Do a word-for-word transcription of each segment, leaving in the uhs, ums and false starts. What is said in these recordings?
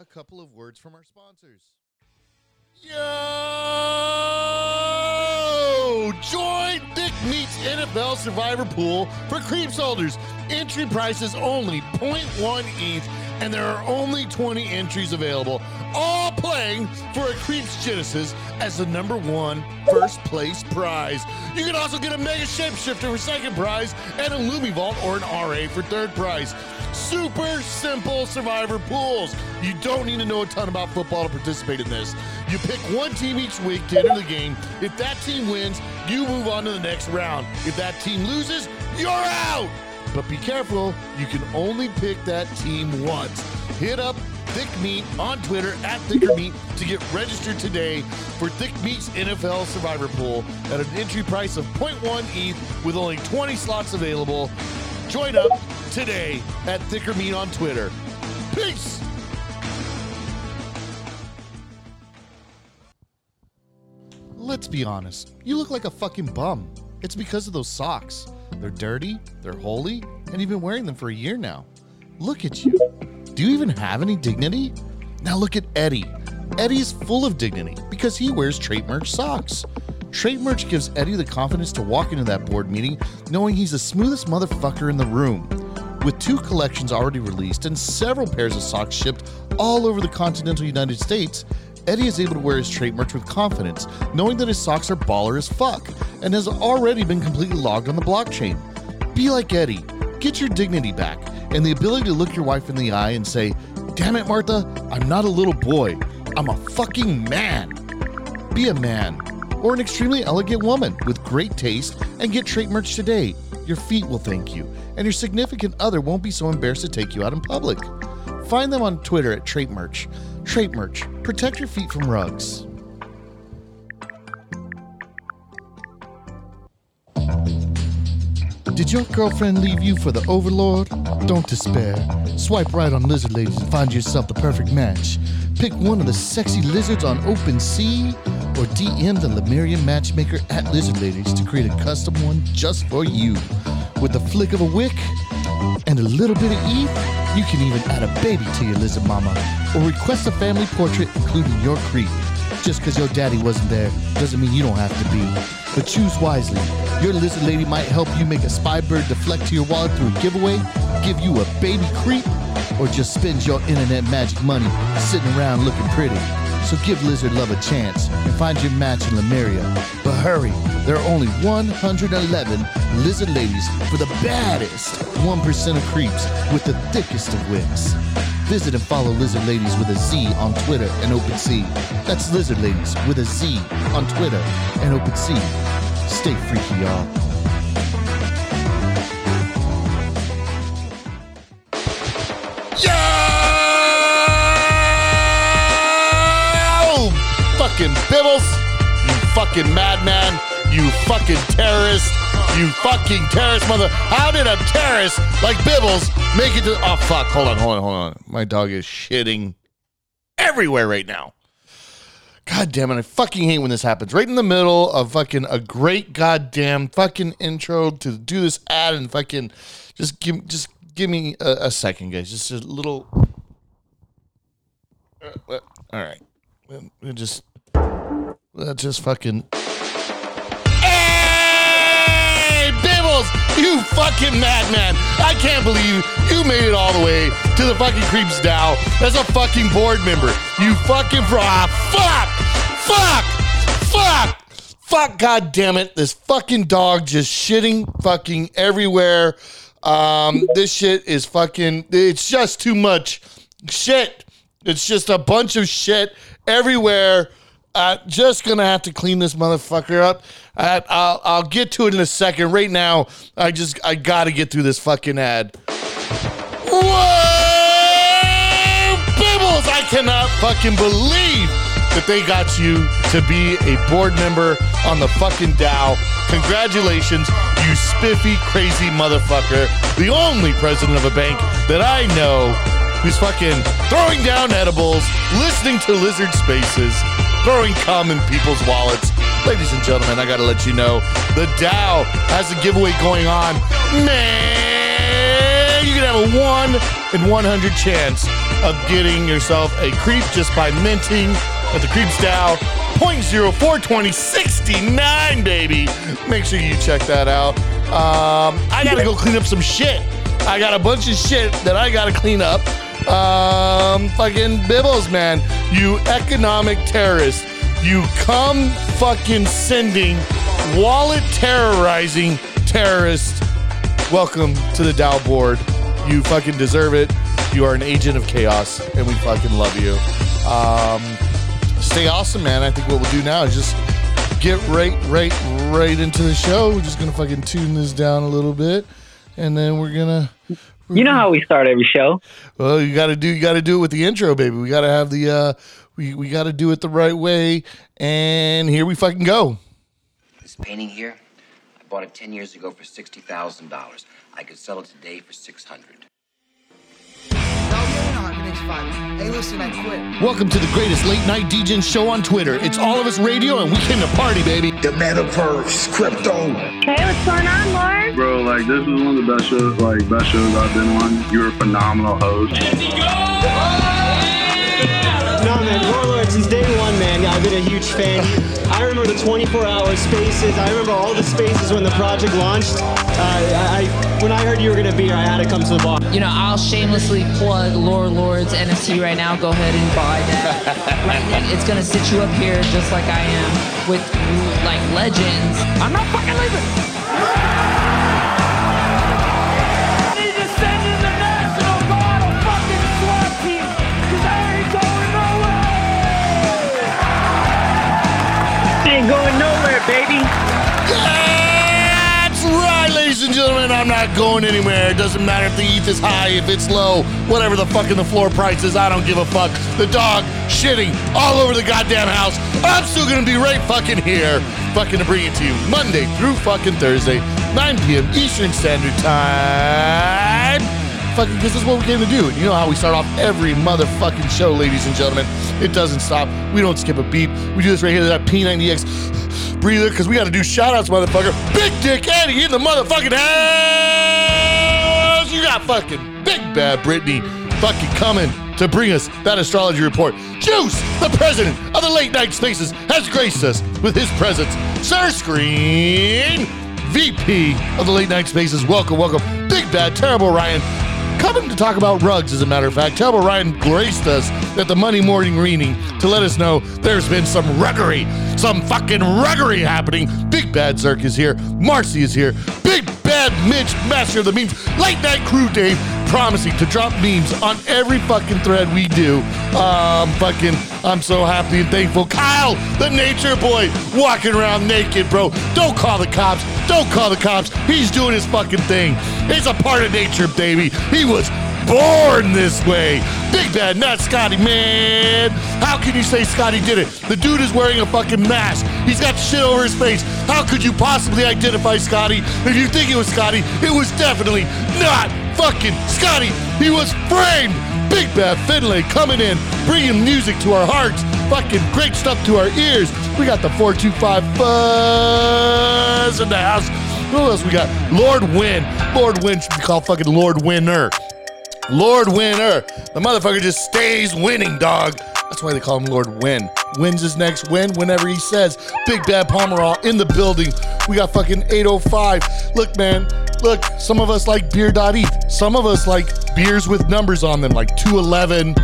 a couple of words from our sponsors. Yo! Join Thick Meat's N F L Survivor Pool for Creeps holders. Entry prices only zero point one E T H, and there are only twenty entries available, all playing for a Creeps Genesis as the number one first place prize. You can also get a Mega Shapeshifter for second prize and a Lumi Vault or an R A for third prize. Super simple Survivor pools. You don't need to know a ton about football to participate in this. You pick one team each week to enter the game. If that team wins, you move on to the next round. If that team loses, you're out. But be careful, you can only pick that team once. Hit up Thick Meat on Twitter at ThickerMeat to get registered today for Thick Meat's N F L Survivor Pool at an entry price of zero point one E T H with only twenty slots available. Join up today at ThickerMeat on Twitter. Peace! Let's be honest, you look like a fucking bum. It's because of those socks. They're dirty, they're holy, and you've been wearing them for a year now. Look at you. Do you even have any dignity? Now look at Eddie. Eddie's full of dignity because he wears Trait Merch socks. Trait Merch gives Eddie the confidence to walk into that board meeting knowing he's the smoothest motherfucker in the room. With two collections already released and several pairs of socks shipped all over the continental United States, Eddie is able to wear his Trait Merch with confidence, knowing that his socks are baller as fuck and has already been completely logged on the blockchain. Be like Eddie. Get your dignity back and the ability to look your wife in the eye and say, "Damn it, Martha, I'm not a little boy. I'm a fucking man." Be a man or an extremely elegant woman with great taste and get Trait Merch today. Your feet will thank you and your significant other won't be so embarrassed to take you out in public. Find them on Twitter at Trait Merch. Trait Merch. Protect your feet from rugs. Did your girlfriend leave you for the Overlord? Don't despair. Swipe right on Lizard Ladies and find yourself the perfect match. Pick one of the sexy lizards on OpenSea or D M the Lemurian Matchmaker at Lizard Ladies to create a custom one just for you. With the flick of a wick and a little bit of E T H, you can even add a baby to your lizard mama or request a family portrait including your creep. Just because your daddy wasn't there doesn't mean you don't have to be. But choose wisely. Your lizard lady might help you make a spy bird deflect to your wallet through a giveaway, give you a baby creep, or just spend your internet magic money sitting around looking pretty. So give lizard love a chance and find your match in Lemuria. But hurry, there are only one hundred eleven lizard ladies for the baddest one percent of creeps with the thickest of wicks. Visit and follow Lizard Ladies with a Z on Twitter and OpenSea. That's Lizard Ladies with a Z on Twitter and OpenSea. Stay freaky, y'all. Fucking Bibbles, you fucking madman, you fucking terrorist, you fucking terrorist mother. How did a terrorist like Bibbles make it to... Oh, fuck. Hold on, hold on, hold on. My dog is shitting everywhere right now. God damn it. I fucking hate when this happens. Right in the middle of fucking a great goddamn fucking intro to do this ad and fucking... Just give, just give me a, a second, guys. Just a little... All right. Just... Uh, just fucking... Hey, Bibbles, you fucking madman. I can't believe you made it all the way to the fucking Creeps Dow as a fucking board member. You fucking fraud. Ah, fuck, fuck, fuck, fuck, god damn it. This fucking dog just shitting fucking everywhere. Um, this shit is fucking... It's just too much shit. It's just a bunch of shit everywhere. I'm uh, just going to have to clean this motherfucker up. I, I'll, I'll get to it in a second. Right now, I just, I got to get through this fucking ad. Whoa! Bibbles! I cannot fucking believe that they got you to be a board member on the fucking Dow. Congratulations, you spiffy, crazy motherfucker. The only president of a bank that I know who's fucking throwing down edibles, listening to Lizard Spaces, throwing cum in people's wallets. Ladies and gentlemen, I gotta let you know, the Dow has a giveaway going on. Man, you can have a one in one hundred chance of getting yourself a creep just by minting at the Creeps Dow zero point zero four two zero six nine, baby. Make sure you check that out. Um, I gotta go clean up some shit. I got a bunch of shit that I gotta clean up. Um, fucking Bibbles, man. You economic terrorist. You come fucking sending wallet terrorizing terrorist. Welcome to the Dow board. You fucking deserve it. You are an agent of chaos, and we fucking love you. Um, stay awesome, man. I think what we'll do now is just get right, right, right into the show. We're just gonna fucking tune this down a little bit, and then we're gonna. We're you know gonna, how we start every show. Well, you gotta do. You gotta do it with the intro, baby. We gotta have the. Uh, we we gotta do it the right way, and here we fucking go. This painting here, I bought it ten years ago for sixty thousand dollars. I could sell it today for six hundred. Hey, listen, I quit. Welcome to the greatest late night D J show on Twitter. It's All of Us Radio, and we came to party, baby. The metaverse, crypto. Hey, what's going on, Lord? Bro, like, this is one of the best shows, like, best shows I've been on. You're a phenomenal host. Let's go! No, man, Lore Lord, since day one, man, I've been a huge fan. I remember the twenty-four hour spaces. I remember all the spaces when the project launched. Uh, I... When I heard you were going to be here, I had to come to the bar. You know, I'll shamelessly plug Lore Lord's N F T right now. Go ahead and buy that. Right? It's going to sit you up here just like I am with, like, legends. I'm not fucking leaving. Gentlemen, I'm not going anywhere. It doesn't matter if the E T H is high, if it's low, whatever the fuck in the floor price is, I don't give a fuck. The dog shitting all over the goddamn house. I'm still gonna be right fucking here, fucking to bring it to you Monday through fucking Thursday, nine p.m. Eastern Standard Time. Fucking, because this is what we came to do. You know how we start off every motherfucking show, ladies and gentlemen. It doesn't stop. We don't skip a beat. We do this right here, that P ninety X. Breather, because we got to do shout-outs, motherfucker. Big Dick Eddie in the motherfucking house. You got fucking Big Bad Brittany fucking coming to bring us that astrology report. Juice, the president of the Late Night Spaces, has graced us with his presence. Sir Screen, V P of the Late Night Spaces, welcome, welcome. Big Bad, Terrible Ryan, coming to talk about rugs, as a matter of fact. Terrible Ryan graced us at the Monday morning reading to let us know there's been some ruggery, some fucking ruggery happening. Big Bad Zerk is here. Marcy is here. Big Bad Mitch, master of the memes. Late Night Crew Dave, promising to drop memes on every fucking thread we do. Um, fucking, I'm so happy and thankful. Kyle, the nature boy, walking around naked, bro. Don't call the cops. Don't call the cops. He's doing his fucking thing. It's a part of nature, baby. He was born this way. Big Bad, not Scotty, man. How can you say Scotty did it? The dude is wearing a fucking mask. He's got shit over his face. How could you possibly identify Scotty? If you think it was Scotty, it was definitely not fucking Scotty. He was framed. Big Bad Finlay coming in, bringing music to our hearts. Fucking great stuff to our ears. We got the four two five Fuzz in the house. Who else we got? Lord Wynn. Lord Wynn should be called fucking Lord Winner. Lord Winner. The motherfucker just stays winning, dog. That's why they call him Lord Wynn. Wins his next win whenever he says. Big Bad Pomerol in the building. We got fucking eight oh five. Look, man. Look, some of us like beer dot E T H. Some of us like beers with numbers on them, like two eleven,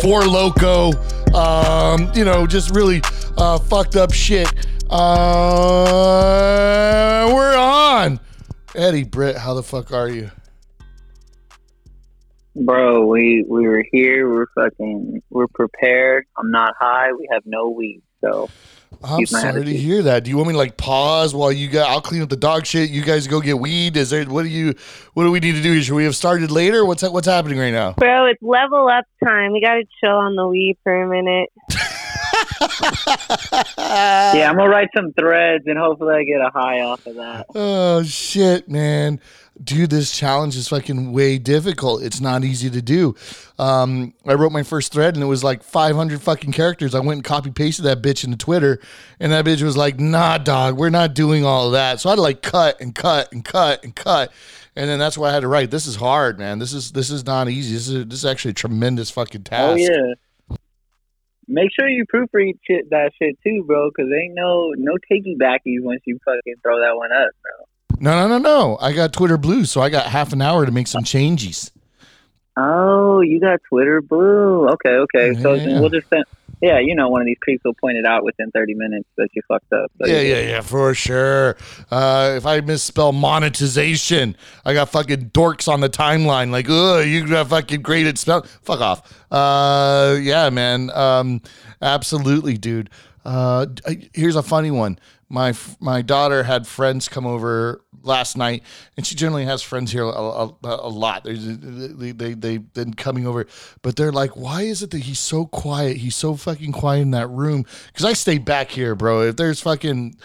Four Loco. Um, you know, just really uh, fucked up shit. Uh, we're on. Eddie, Britt, how the fuck are you? Bro, we, we were here. We're fucking, we're prepared. I'm not high. We have no weed, so. I'm sorry to hear that. Do you want me to like pause while you got, I'll clean up the dog shit. You guys go get weed. Is there, what do you, what do we need to do? Should we have started later? What's what's happening right now? Bro, it's level up time. We got to chill on the weed for a minute. Yeah, I'm gonna write some threads and hopefully I get a high off of that. Oh shit, man. Dude, this challenge is fucking way difficult. It's not easy to do. Um, I wrote my first thread and it was like five hundred fucking characters. I went and copy pasted that bitch into Twitter and that bitch was like, nah, dog, we're not doing all of that. So I had to like cut and cut and cut and cut. And then that's why I had to write. This is hard, man. This is, this is not easy. This is, this is actually a tremendous fucking task. Oh yeah. Make sure you proofread shit, that shit too, bro. Cause ain't no, no takey backies once you fucking throw that one up, bro. No, no, no, no. I got Twitter Blue, so I got half an hour to make some changes. Oh, you got Twitter Blue. Okay, okay. Yeah. So then we'll just send... Yeah, you know, one of these creeps will point it out within thirty minutes that you fucked up. So yeah, yeah, yeah, for sure. Uh, if I misspell monetization, I got fucking dorks on the timeline. Like, ugh, you got fucking great at spell. Fuck off. Uh, yeah, man. Um, absolutely, dude. Uh, here's a funny one. My my daughter had friends come over last night, and she generally has friends here a, a, a lot. They, they, they've been coming over, but they're like, why is it that he's so quiet? He's so fucking quiet in that room. Because I stay back here, bro. If there's fucking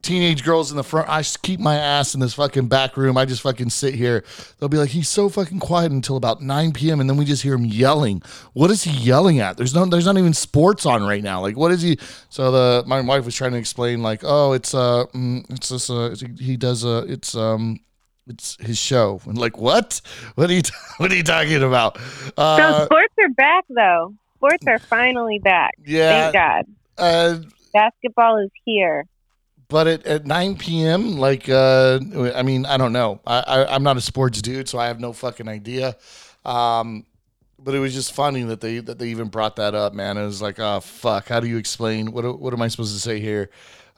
teenage girls in the front, I keep my ass in this fucking back room. I just fucking sit here. They'll be like, he's so fucking quiet until about nine p.m. and then we just hear him yelling. What is he yelling at? There's no, there's not even sports on right now. Like, what is he? So the my wife was trying to explain, like, oh, it's uh, it's this uh, he does uh, it's um, it's his show. And like, what? What are you? T- what are you talking about? Uh, so sports are back though. Sports are finally back. Yeah, thank God. Uh, Basketball is here. But at, at nine p.m., like, uh, I mean, I don't know. I, I, I'm not a sports dude, so I have no fucking idea. Um, but it was just funny that they that they even brought that up, man. It was like, oh, fuck. How do you explain? What What am I supposed to say here?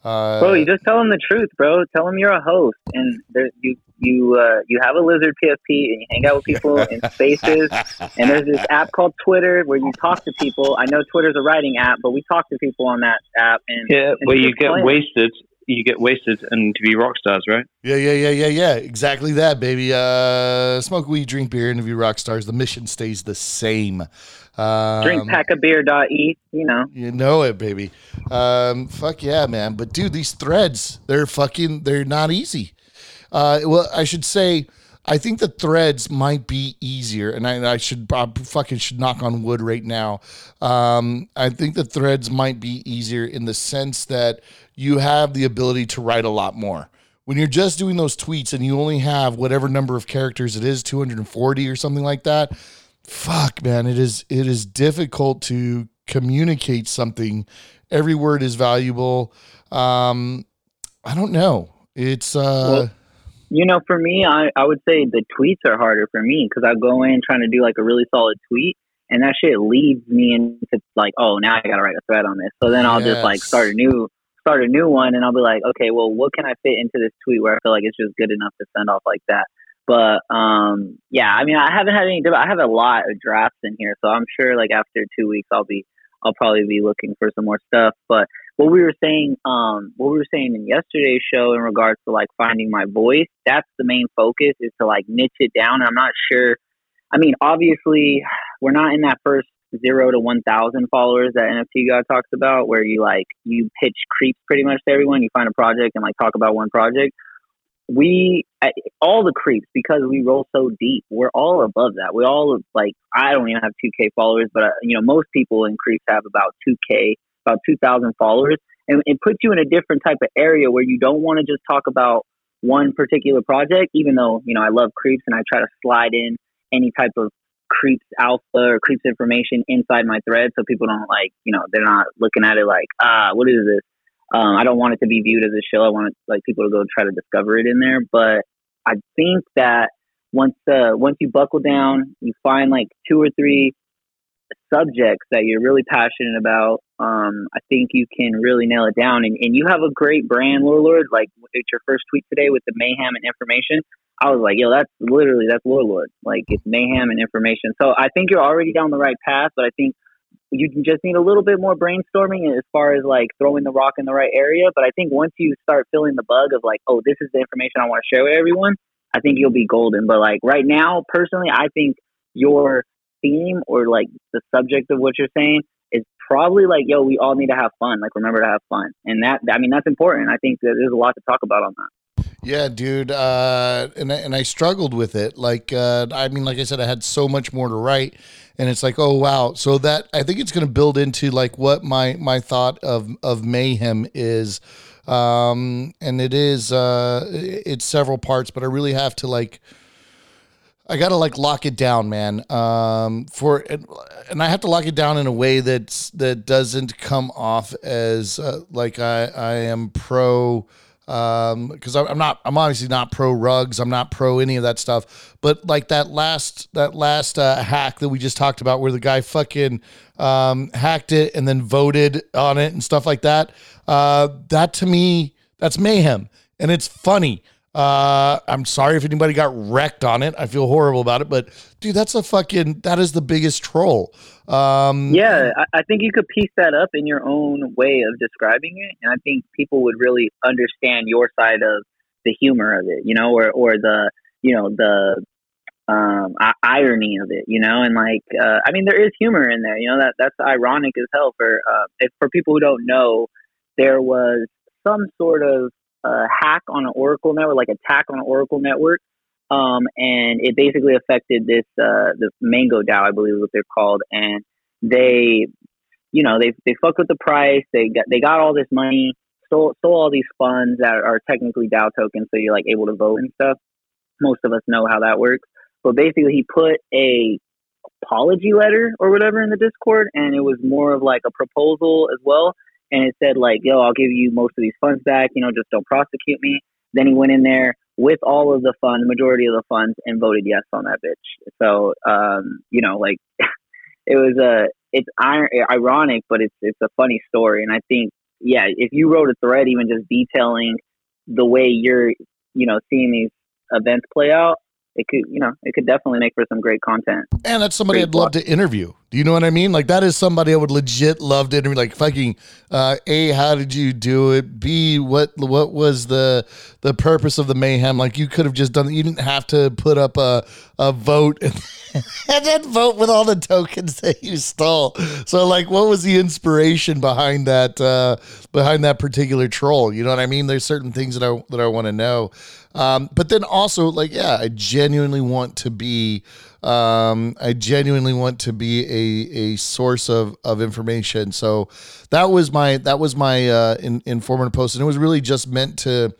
Uh, bro, you just tell them the truth, bro. Tell them you're a host. And there, you you uh, you have a Lizard P F P, and you hang out with people in spaces. And there's this app called Twitter where you talk to people. I know Twitter's a writing app, but we talk to people on that app. And, yeah, and where you get wasted. You get wasted and to be rock stars, right? Yeah, yeah, yeah, yeah, yeah. Exactly that, baby. Uh, smoke weed, drink beer, and to be rock stars. The mission stays the same. Um, drink pack a beer dot eat, you know. You know it, baby. Um, fuck yeah, man. But dude, these threads, they're fucking, they're not easy. Uh, well, I should say, I think the threads might be easier, and I, I should I fucking should knock on wood right now. Um, I think the threads might be easier in the sense that you have the ability to write a lot more. When you're just doing those tweets and you only have whatever number of characters it is, two hundred forty or something like that, fuck, man, it is it is difficult to communicate something. Every word is valuable. Um, I don't know. It's... Uh, well- You know, for me, I, I would say the tweets are harder for me because I go in trying to do like a really solid tweet and that shit leads me into like, oh, now I got to write a thread on this. So then I'll yes. just like start a new start a new one and I'll be like, okay, well, what can I fit into this tweet where I feel like it's just good enough to send off like that? But um, yeah, I mean, I haven't had any, I have a lot of drafts in here. So I'm sure like after two weeks, I'll be, I'll probably be looking for some more stuff. But what we were saying, um, what we were saying in yesterday's show in regards to like finding my voice, that's the main focus is to like niche it down. And I'm not sure. I mean, obviously we're not in that first zero to one thousand followers that N F T God talks about where you like, you pitch creeps pretty much to everyone. You find a project and like talk about one project. We, all the creeps, because we roll so deep, we're all above that. We all like, I don't even have two K followers, but you know, most people in creeps have about two K, about two thousand followers, and it puts you in a different type of area where you don't want to just talk about one particular project, even though, you know, I love creeps and I try to slide in any type of creeps alpha or creeps information inside my thread. So people don't like, you know, they're not looking at it like, ah, what is this? Um, I don't want it to be viewed as a show. I want it, like people to go try to discover it in there. But I think that once, uh, once you buckle down, you find like two or three subjects that you're really passionate about, um I think you can really nail it down, and, and you have a great brand, Lore Lord. Like it's your first tweet today with the mayhem and information. I was like, yo, that's literally that's Lore Lord. Like it's mayhem and information. So I think you're already down the right path, but I think you just need a little bit more brainstorming as far as like throwing the rock in the right area. But I think once you start feeling the bug of like, oh, this is the information I want to share with everyone, I think you'll be golden. But like right now, personally, I think your theme or like the subject of what you're saying is probably like, yo, we all need to have fun. Like, remember to have fun. And that, I mean, that's important. I think that there's a lot to talk about on that. Yeah, dude. Uh, and, and I struggled with it. Like, uh, I mean, like I said, I had so much more to write and it's like, oh, wow. So that, I think it's going to build into like what my, my thought of, of mayhem is. Um, and it is, uh, it's several parts, but I really have to like, I gotta like lock it down, man. Um, for and I have to lock it down in a way that's that doesn't come off as uh, like I I am pro, um, because I'm not I'm obviously not pro rugs. I'm not pro any of that stuff. But like that last that last uh, hack that we just talked about, where the guy fucking um, hacked it and then voted on it and stuff like that. Uh, that to me, that's mayhem, and it's funny. Uh, I'm sorry if anybody got wrecked on it. I feel horrible about it, but dude, that's a fucking, that is the biggest troll. Um, yeah, I, I think you could piece that up in your own way of describing it. And I think people would really understand your side of the humor of it, you know, or, or the, you know, the, um, I- irony of it, you know? And like, uh, I mean, there is humor in there, you know, that that's ironic as hell for, uh, if, for people who don't know, there was some sort of, a hack on an Oracle network, like attack on an Oracle network, um, and it basically affected this uh, this Mango Dow, I believe is what they're called, and they, you know, they they fucked with the price, they got they got all this money, stole stole all these funds that are technically Dow tokens, so you're like able to vote and stuff. Most of us know how that works, but basically he put a apology letter or whatever in the Discord, and it was more of like a proposal as well. And it said like, yo, I'll give you most of these funds back, you know, just don't prosecute me. Then he went in there with all of the funds, majority of the funds, and voted yes on that bitch. So, um, you know, like it was a, it's ironic, but it's, it's a funny story. And I think, yeah, if you wrote a thread, even just detailing the way you're, you know, seeing these events play out, it could, you know, it could definitely make for some great content. And that's somebody great I'd love blog. to interview. Do you know what I mean? Like that is somebody I would legit love to interview. Like fucking, uh, A, how did you do it? B, what, what was the, the purpose of the mayhem? Like you could have just done, you didn't have to put up a, a vote and, and then vote with all the tokens that you stole. So like, what was the inspiration behind that, uh, behind that particular troll? You know what I mean? There's certain things that I, that I want to know. Um, but then also like, yeah, I genuinely want to be, um, I genuinely want to be a, a source of, of information. So that was my, that was my, uh, in, informative post. And it was really just meant to,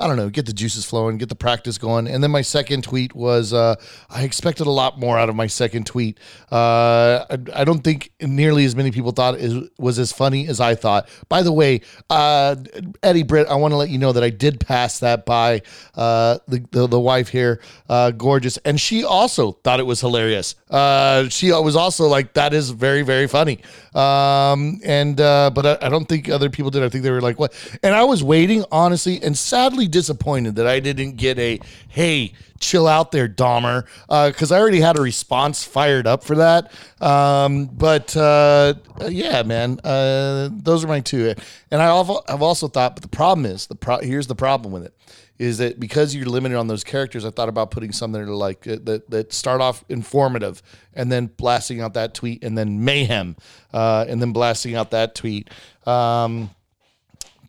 I don't know, get the juices flowing, get the practice going. And then my second tweet was, uh, I expected a lot more out of my second tweet. Uh, I, I don't think nearly as many people thought it was as funny as I thought. By the way, uh, Eddie Britt, I want to let you know that I did pass that by uh, the, the the wife here, uh, gorgeous. And she also thought it was hilarious. Uh, she was also like, that is very, very funny. Um, and uh, but I, I don't think other people did. I think they were like, what? And I was waiting, honestly, and sadly, disappointed that I didn't get a hey, chill out there, Dahmer, because uh, I already had a response fired up for that. Um, but uh, yeah, man, uh, those are my two. And I also, I've also thought, but the problem is the pro- here's the problem with it is that because you're limited on those characters, I thought about putting something that are like uh, that that start off informative and then blasting out that tweet and then mayhem uh, and then blasting out that tweet. Um,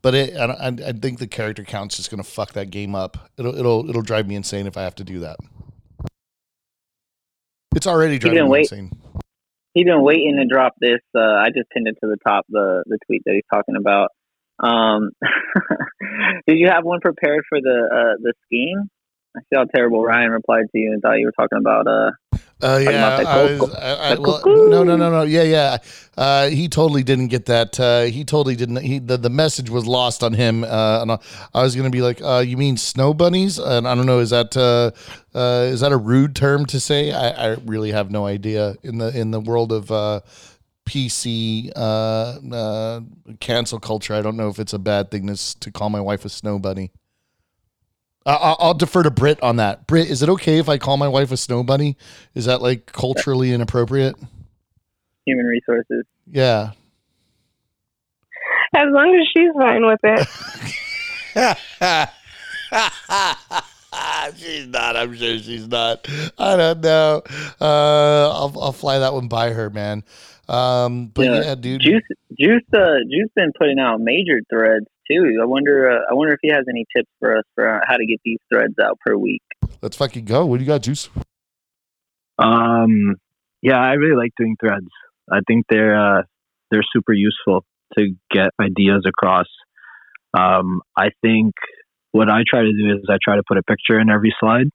But it, I, I think the character count's just gonna fuck that game up. It'll it'll it'll drive me insane if I have to do that. It's already driving me insane. He's been waiting to drop this. Uh, I just pinned it to the top the the tweet that he's talking about. Um, did you have one prepared for the uh, the scheme? I see how terrible Ryan replied to you and thought you were talking about uh. Uh, yeah, I was, I, I, well, no, no, no, no. Yeah, yeah. Uh, he totally didn't get that. Uh, he totally didn't. He, the, the message was lost on him. Uh, and I was going to be like, uh, you mean snow bunnies? And I don't know. Is that uh, uh, is that a rude term to say? I, I really have no idea in the in the world of uh, P C uh, uh, cancel culture. I don't know if it's a bad thing to, to call my wife a snow bunny. Uh, I'll defer to Britt on that. Britt, is it okay if I call my wife a snow bunny? Is that like culturally inappropriate? Human resources. Yeah. As long as she's fine with it. She's not. I'm sure she's not. I don't know. Uh, I'll I'll fly that one by her, man. Um, but yeah, yeah dude. Juice Juice uh, Juice been putting out major threads too. I wonder. Uh, I wonder if he has any tips for us for how to get these threads out per week. Let's fucking go. What do you got, Juice? Um. Yeah, I really like doing threads. I think they're uh, they're super useful to get ideas across. Um, I think what I try to do is I try to put a picture in every slide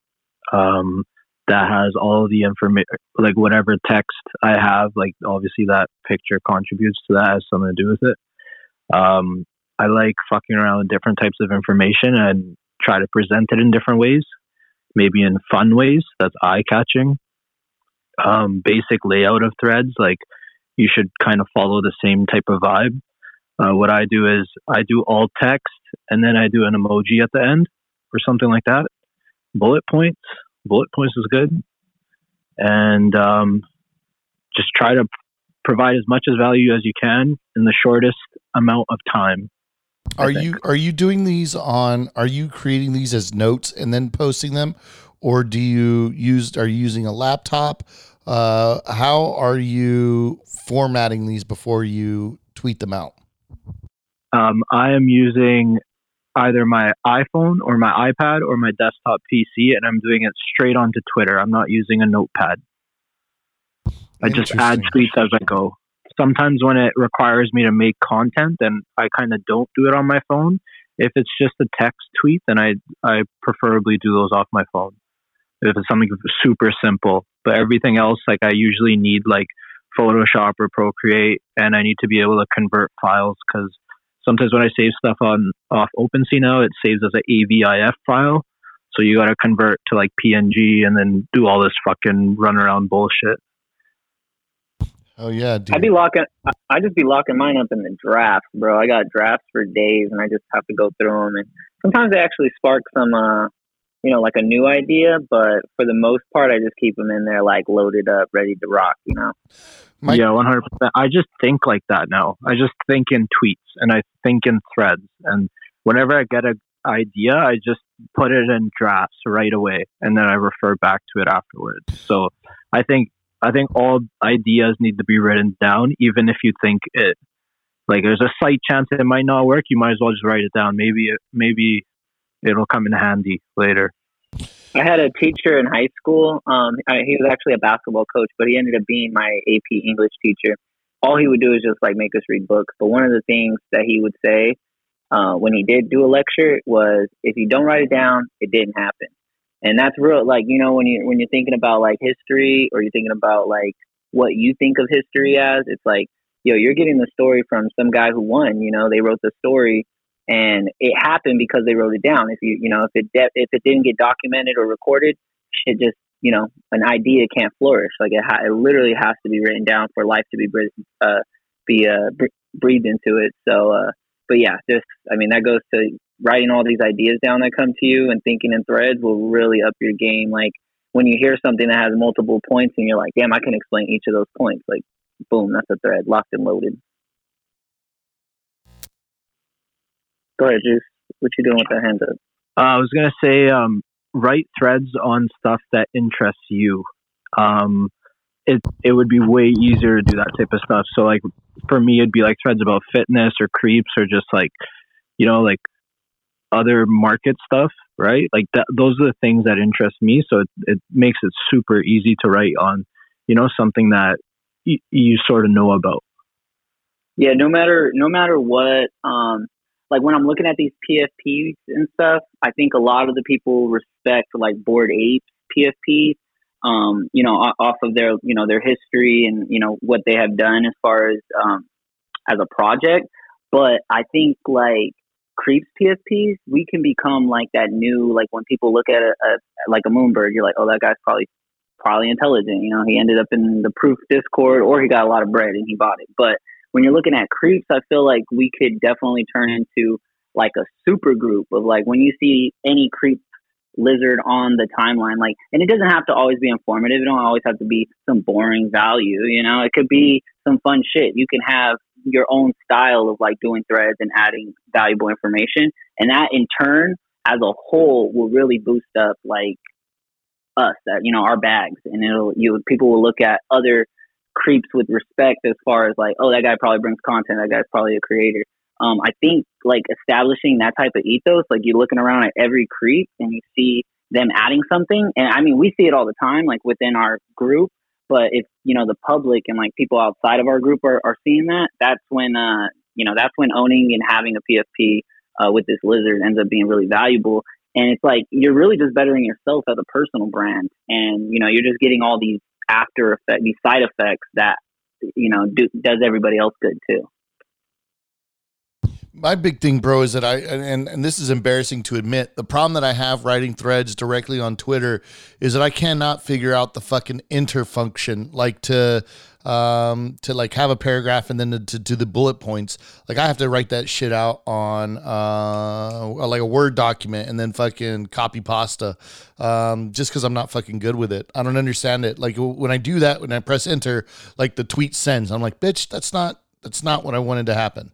um, that has all the information, like whatever text I have, like obviously that picture contributes to that, has something to do with it. Um, I like fucking around with different types of information and try to present it in different ways, maybe in fun ways that's eye-catching. Um, basic layout of threads, like you should kind of follow the same type of vibe. Uh, what I do is I do alt text and then I do an emoji at the end or something like that. Bullet points. Bullet points is good. And um, just try to provide as much as value as you can in the shortest amount of time. Are you are you doing these on, are you creating these as notes and then posting them? Or do you use, are you using a laptop? Uh, how are you formatting these before you tweet them out? Um, I am using either my iPhone or my iPad or my desktop P C, and I'm doing it straight onto Twitter. I'm not using a notepad. I just add tweets as I go. Sometimes when it requires me to make content, then I kind of don't do it on my phone. If it's just a text tweet, then I, I preferably do those off my phone. If it's something super simple, but everything else, like I usually need like Photoshop or Procreate, and I need to be able to convert files because sometimes when I save stuff on off OpenSea now, it saves as an A V I F file. So you got to convert to like P N G and then do all this fucking runaround bullshit. Oh yeah, dude. I'd be locking. I just be locking mine up in the drafts, bro. I got drafts for days, and I just have to go through them. And sometimes they actually spark some, uh, you know, like a new idea. But for the most part, I just keep them in there, like loaded up, ready to rock. You know. My- yeah, one hundred percent. I just think like that now. I just think in tweets, and I think in threads, and whenever I get an idea, I just put it in drafts right away, and then I refer back to it afterwards. So I think. I think all ideas need to be written down, even if you think it, like there's a slight chance it might not work. You might as well just write it down. Maybe, it, maybe it'll come in handy later. I had a teacher in high school. Um, I, he was actually a basketball coach, but he ended up being my A P English teacher. All he would do is just like make us read books. But one of the things that he would say uh, when he did do a lecture was, if you don't write it down, it didn't happen. And that's real, like, you know, when you when you're thinking about like history, or you're thinking about like what you think of history as, it's like, yo, you're getting the story from some guy who won. You know, they wrote the story, and it happened because they wrote it down. If you you know if it de- if it didn't get documented or recorded, it just you know an idea can't flourish. Like it ha- it literally has to be written down for life to be br- uh be uh br- breathed into it. So, uh, but yeah, just I mean that goes to. Writing all these ideas down that come to you and thinking in threads will really up your game. Like when you hear something that has multiple points and you're like, damn, I can explain each of those points. Like, boom, that's a thread locked and loaded. Go ahead, Juice. What you doing with that hand up? Uh, I was going to say, um, write threads on stuff that interests you. Um, it, it would be way easier to do that type of stuff. So like for me, it'd be like threads about fitness or creeps or just like, you know, like, other market stuff, right? Like that, those are the things that interest me. So it, it makes it super easy to write on, you know, something that y- you sort of know about. Yeah. No matter, no matter what, um, like when I'm looking at these P F Ps and stuff, I think a lot of the people respect like Bored Ape P F Ps, um, you know, off of their, you know, their history and, you know, what they have done as far as, um, as a project. But I think like, Creeps P F Ps, we can become like that new, like when people look at a, a like a Moonbird, you're like, oh, that guy's probably probably intelligent, you know, he ended up in the Proof Discord, or he got a lot of bread and he bought it. But when you're looking at Creeps, I feel like we could definitely turn into like a super group of like, when you see any Creep Lizard on the timeline, like, and it doesn't have to always be informative, it don't always have to be some boring value, you know, it could be some fun shit. You can have your own style of like doing threads and adding valuable information, and that in turn as a whole will really boost up like us, uh, you know, our bags, and it'll you people will look at other creeps with respect as far as like, oh, that guy probably brings content, that guy's probably a creator. Um, I think like establishing that type of ethos, like you're looking around at every creep and you see them adding something, and I mean we see it all the time, like within our group. But if you know the public and like people outside of our group are, are seeing that, that's when uh you know that's when owning and having a P F P uh, with this lizard ends up being really valuable. And it's like you're really just bettering yourself as a personal brand, and you know you're just getting all these after effect, these side effects that you know do, does everybody else good too. My big thing, bro, is that I, and, and this is embarrassing to admit, the problem that I have writing threads directly on Twitter is that I cannot figure out the fucking enter function, like to, um, to like have a paragraph and then to, to do the bullet points. Like I have to write that shit out on, uh, like a Word document and then fucking copy pasta, um, just cause I'm not fucking good with it. I don't understand it. Like when I do that, when I press enter, like the tweet sends, I'm like, bitch, that's not, that's not what I wanted to happen.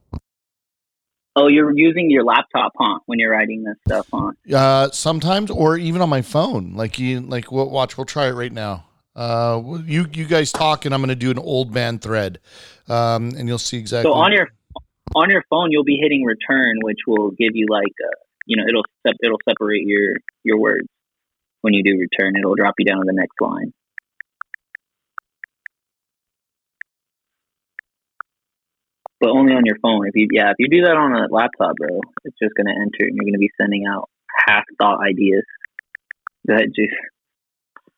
Oh, you're using your laptop, huh? When you're writing this stuff, huh? Uh, sometimes, or even on my phone. Like you, like we'll watch. We'll try it right now. Uh, you, you guys talk, and I'm going to do an old man thread, um, and you'll see exactly. So on your, on your phone, you'll be hitting return, which will give you like, a, you know, it'll it'll separate your your words. When you do return, it'll drop you down to the next line. But only on your phone. If you yeah, if you do that on a laptop, bro, it's just gonna enter, and you're gonna be sending out half thought ideas. Go ahead, Juice.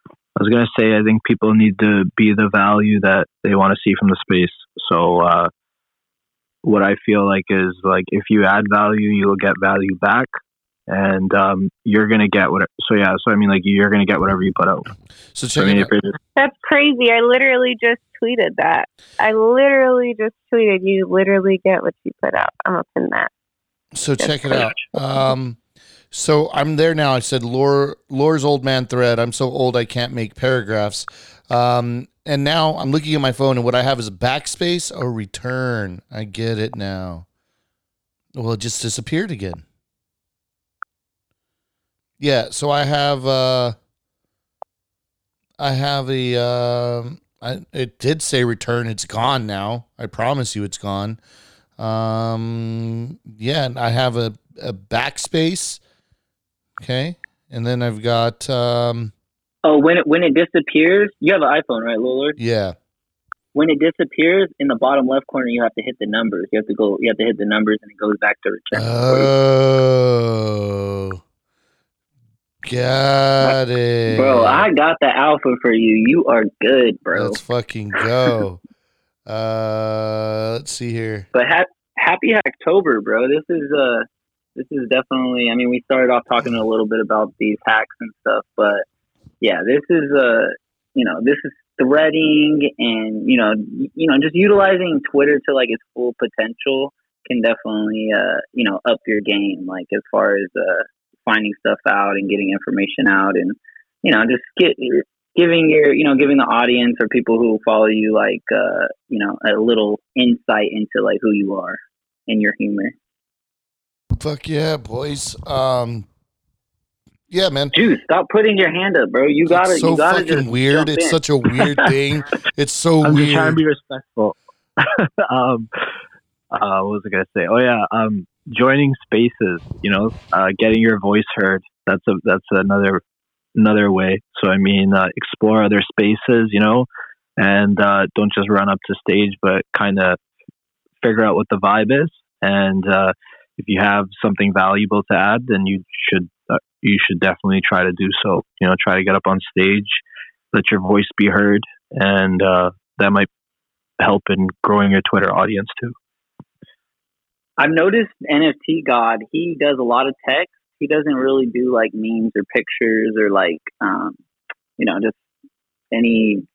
I was gonna say, I think people need to be the value that they want to see from the space. So, uh, what I feel like is like if you add value, you'll get value back, and um, you're gonna get whatever. So yeah, so I mean, like you're gonna get whatever you put out. So check I mean, it out. That's crazy. I literally just. tweeted that I literally just tweeted you literally get what you put out. I'm up in that, so just check it out. Um so I'm there now. I said Lore Lore's old man thread. I'm so old I can't make paragraphs. Um and now I'm looking at my phone, and what I have is a backspace or return. I get it now. Well, it just disappeared again. Yeah, so I have uh I have a um I, it did say return. It's gone now. I promise you it's gone. Um, yeah, and I have a, a backspace. Okay. And then I've got... Um, oh, when it when it disappears, you have an iPhone, right, Lord? Yeah. When it disappears, in the bottom left corner, you have to hit the numbers. You have to go. You have to hit the numbers, and it goes back to return. Oh. Got it. Bro, I got the alpha for you. You are good, bro. Let's fucking go. uh, let's see here. But ha- happy Hacktober, bro. This is uh, this is definitely, I mean, we started off talking a little bit about these hacks and stuff, but yeah, this is, uh, you know, this is threading and, you know, you know, just utilizing Twitter to like its full potential can definitely, uh, you know, up your game, like as far as, uh, finding stuff out and getting information out, and you know just get giving your you know giving the audience or people who follow you like uh you know a little insight into like who you are and your humor. Fuck yeah, boys. Um yeah, man. Dude, stop putting your hand up, bro. You gotta, it's so you gotta fucking just weird. It's in. Such a weird thing. It's so I'm weird. I'm trying to be respectful. um uh what was I gonna say? Oh yeah, um joining spaces, you know, uh, getting your voice heard. That's a, that's another, another way. So, I mean, uh, explore other spaces, you know, and, uh, don't just run up to stage, but kind of figure out what the vibe is. And, uh, if you have something valuable to add, then you should, uh, you should definitely try to do so, you know, try to get up on stage, let your voice be heard. And, uh, that might help in growing your Twitter audience too. I've noticed N F T God, he does a lot of text. He doesn't really do like memes or pictures or like, um, you know, just any,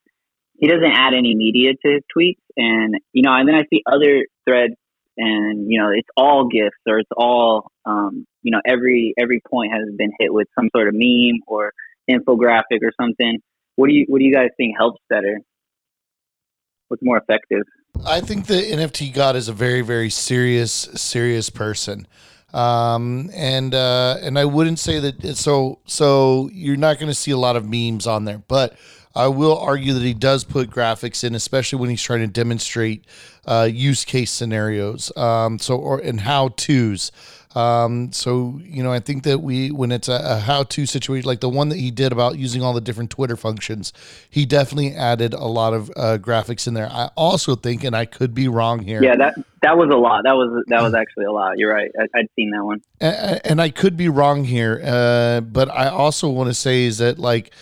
he doesn't add any media to his tweets. And, you know, and then I see other threads and, you know, it's all GIFs or it's all, um, you know, every, every point has been hit with some sort of meme or infographic or something. What do you, what do you guys think helps better? What's more effective? I think the N F T God is a very, very serious, serious person. Um, and uh, and I wouldn't say that it's so so you're not going to see a lot of memes on there, but I will argue that he does put graphics in, especially when he's trying to demonstrate uh, use case scenarios. Um, so or and how tos. Um, so, you know, I think that we, when it's a, a how-to situation, like the one that he did about using all the different Twitter functions, he definitely added a lot of uh, graphics in there. I also think, and I could be wrong here. Yeah, that that was a lot. That was that was actually a lot. You're right. I, I'd seen that one. And, and I could be wrong here, uh, but I also want to say is that, like,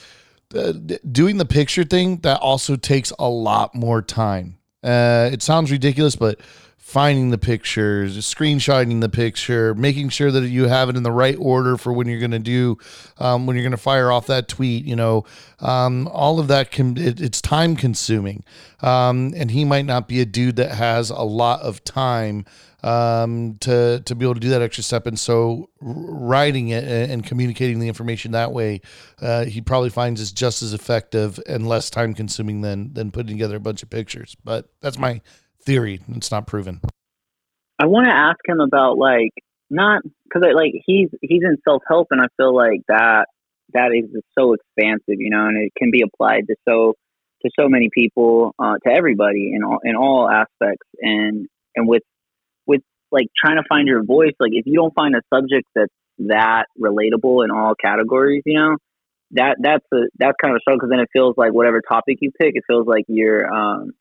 uh, doing the picture thing, that also takes a lot more time. Uh, it sounds ridiculous, but finding the pictures, screenshotting the picture, making sure that you have it in the right order for when you're going to do, um, when you're going to fire off that tweet, you know, um, all of that can, it, it's time consuming. Um, and he might not be a dude that has a lot of time, um, to, to be able to do that extra step. And so writing it and communicating the information that way, uh, he probably finds is just as effective and less time consuming than, than putting together a bunch of pictures. But that's my theory. It's not proven. I want to ask him about, like, not because I like he's he's in self-help, and I feel like that that is so expansive, you know, and it can be applied to so to so many people, uh to everybody in all in all aspects, and and with with like trying to find your voice, like if you don't find a subject that's that relatable in all categories, you know, that that's a that's kind of a struggle, because then it feels like whatever topic you pick, it feels like you're um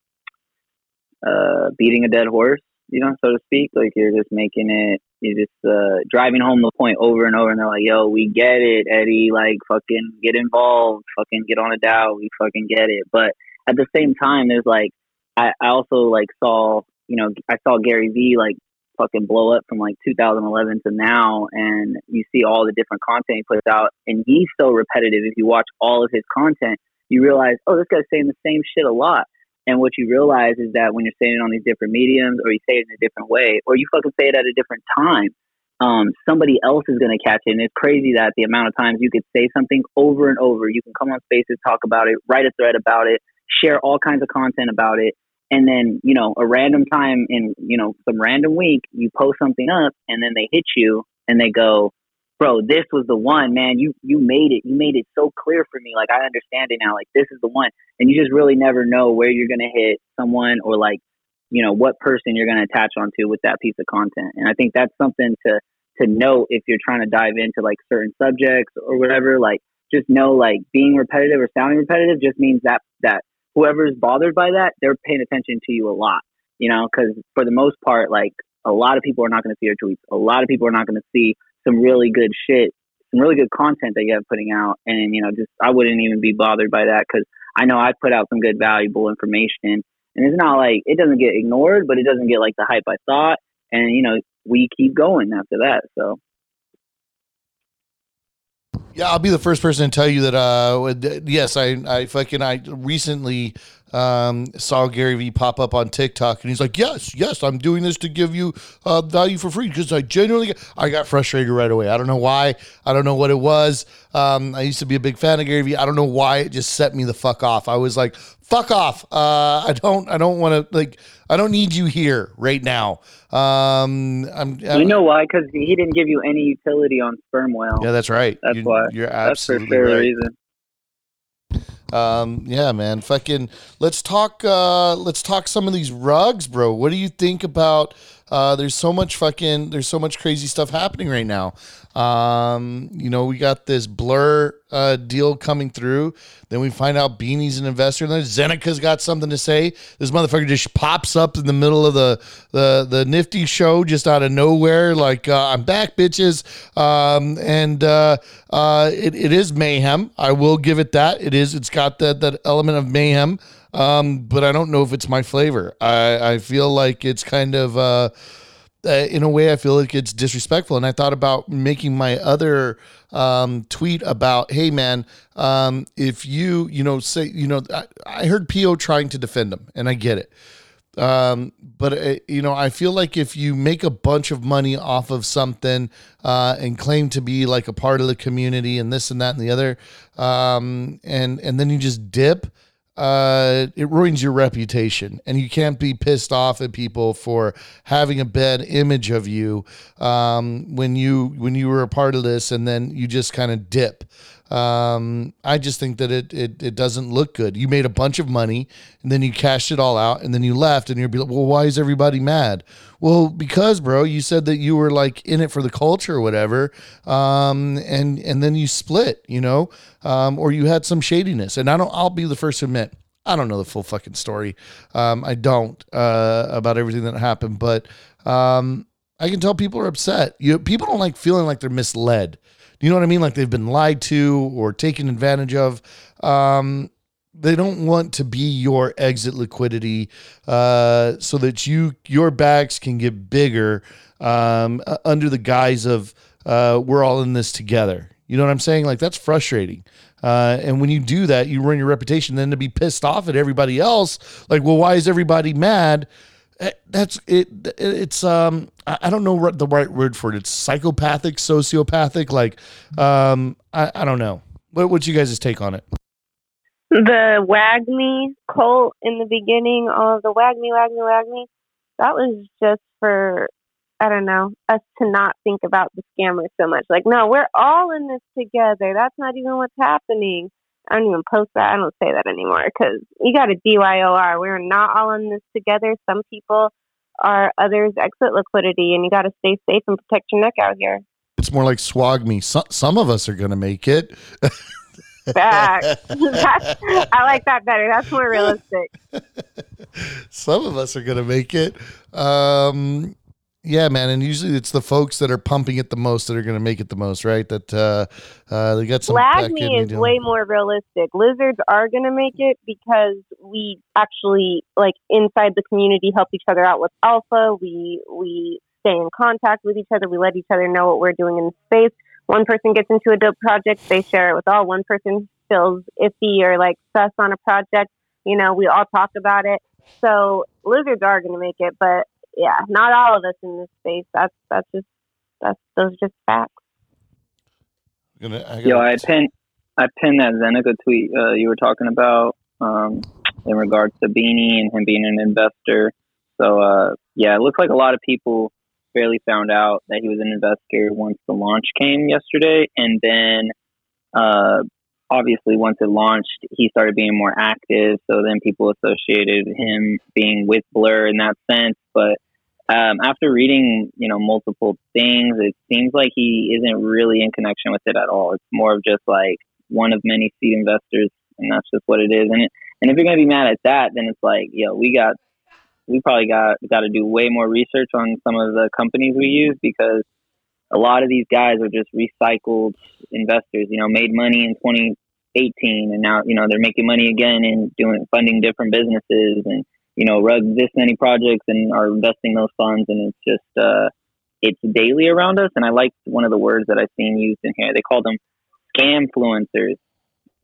uh beating a dead horse, you know, so to speak. Like you're just making it you're just uh driving home the point over and over, and they're like, yo, we get it, Eddie, like fucking get involved, fucking get on a DAO, we fucking get it. But at the same time, there's like I, I also like saw you know I saw Gary Vee like fucking blow up from like two thousand eleven to now, and you see all the different content he puts out, and he's so repetitive. If you watch all of his content, you realize, oh, this guy's saying the same shit a lot. And what you realize is that when you're saying it on these different mediums, or you say it in a different way, or you fucking say it at a different time, um, somebody else is going to catch it. And it's crazy that the amount of times you could say something over and over. You can come on spaces, talk about it, write a thread about it, share all kinds of content about it. And then, you know, a random time in, you know, some random week, you post something up, and then they hit you and they go, bro, this was the one, man. You you made it. You made it so clear for me. Like, I understand it now. Like, this is the one. And you just really never know where you're going to hit someone, or like, you know, what person you're going to attach onto with that piece of content. And I think that's something to to know if you're trying to dive into like certain subjects or whatever. Like, just know, like, being repetitive or sounding repetitive just means that that whoever's bothered by that, they're paying attention to you a lot, you know, because for the most part, like, a lot of people are not going to see your tweets. A lot of people are not going to see some really good shit, some really good content that you have putting out. And, you know, just, I wouldn't even be bothered by that, because I know I put out some good, valuable information, and it's not like, it doesn't get ignored, but it doesn't get like the hype I thought. And, you know, we keep going after that. So. Yeah, I'll be the first person to tell you that, uh, yes, I, I fucking, I recently, um, saw Gary Vee pop up on TikTok, and he's like, yes, yes, I'm doing this to give you uh value for free. Cause I genuinely, get, I got frustrated right away. I don't know why. I don't know what it was. Um, I used to be a big fan of Gary Vee. I don't know why it just set me the fuck off. I was like, fuck off. Uh, I don't, I don't want to, like, I don't need you here right now. Um, I'm, I'm you know why? Cause he didn't give you any utility on sperm whale. Yeah, that's right. That's you, why you're absolutely that's for sure right. Reason. Um, yeah, man, fucking, let's talk, uh, let's talk some of these rugs, bro. What do you think about, uh, there's so much fucking, there's so much crazy stuff happening right now. Um, you know, we got this Blur, uh, deal coming through. Then we find out Beanie's an investor. Then Zenica's got something to say. This motherfucker just pops up in the middle of the, the, the Nifty show, just out of nowhere. Like, uh, I'm back, bitches. Um, and, uh, uh, it, it is mayhem. I will give it that. It is, it's got that, that element of mayhem. Um, but I don't know if it's my flavor. I, I feel like it's kind of, uh, uh, in a way I feel like it's disrespectful. And I thought about making my other, um, tweet about, hey man, um, if you, you know, say, you know, I, I heard Pio trying to defend him, and I get it. Um, but uh, you know, I feel like if you make a bunch of money off of something, uh, and claim to be like a part of the community and this and that and the other, um, and, and then you just dip, uh, it ruins your reputation, and you can't be pissed off at people for having a bad image of you um, when you when you were a part of this, and then you just kind of dip. Um, I just think that it, it, it doesn't look good. You made a bunch of money and then you cashed it all out and then you left, and you'd be like, well, why is everybody mad? Well, because bro, you said that you were like in it for the culture or whatever. Um, and, and then you split, you know, um, or you had some shadiness. And I don't, I'll be the first to admit, I don't know the full fucking story. Um, I don't, uh, about everything that happened, but, um, I can tell people are upset. You know, people don't like feeling like they're misled. You know what I mean? Like they've been lied to or taken advantage of. Um, they don't want to be your exit liquidity uh, so that you your bags can get bigger um, under the guise of uh, we're all in this together. You know what I'm saying? Like that's frustrating. Uh, and when you do that, you ruin your reputation. Then to be pissed off at everybody else, like, well, why is everybody mad? That's it. It's um. I don't know what the right word for it. It's psychopathic, sociopathic. Like, um. I, I don't know. What what's you guys' take on it? The Wagme cult in the beginning, all of the Wagme, Wagme, Wagme. That was just for I don't know us to not think about the scammers so much. Like, no, we're all in this together. That's not even what's happening. I don't even post that. I don't say that anymore because you got a D Y O R. We're not all in this together. Some people are others' exit liquidity, and you got to stay safe and protect your neck out here. It's more like swag me. So- some of us are going to make it. Back. I like that better. That's more realistic. Some of us are going to make it. Um, yeah, man. And usually it's the folks that are pumping it the most that are going to make it the most, right? That uh, uh, they got some. Lagme is way more realistic. Lizards are going to make it because we actually, like, inside the community, help each other out with alpha. We we stay in contact with each other. We let each other know what we're doing in the space. One person gets into a dope project, they share it with all. One person feels iffy or like sus on a project. You know, we all talk about it. So lizards are going to make it, but. Yeah, not all of us in this space. That's that's just that's those are just facts. I'm gonna, I Yo, I pinned I pinned that Zenica tweet uh, you were talking about um, in regards to Beanie and him being an investor. So uh, yeah, it looks like a lot of people barely found out that he was an investor once the launch came yesterday, and then uh, obviously once it launched, he started being more active. So then people associated him being with Blur in that sense, but. Um, after reading, you know, multiple things, it seems like he isn't really in connection with it at all. It's more of just like one of many seed investors, and that's just what it is. And it, and if you're gonna be mad at that, then it's like, yo, we got, we probably got got to do way more research on some of the companies we use, because a lot of these guys are just recycled investors. You know, made money in twenty eighteen, and now you know they're making money again and doing funding different businesses and. You know, rug this many projects and are investing those funds, and it's just uh, it's daily around us. And I liked one of the words that I've seen used in here. They call them scamfluencers.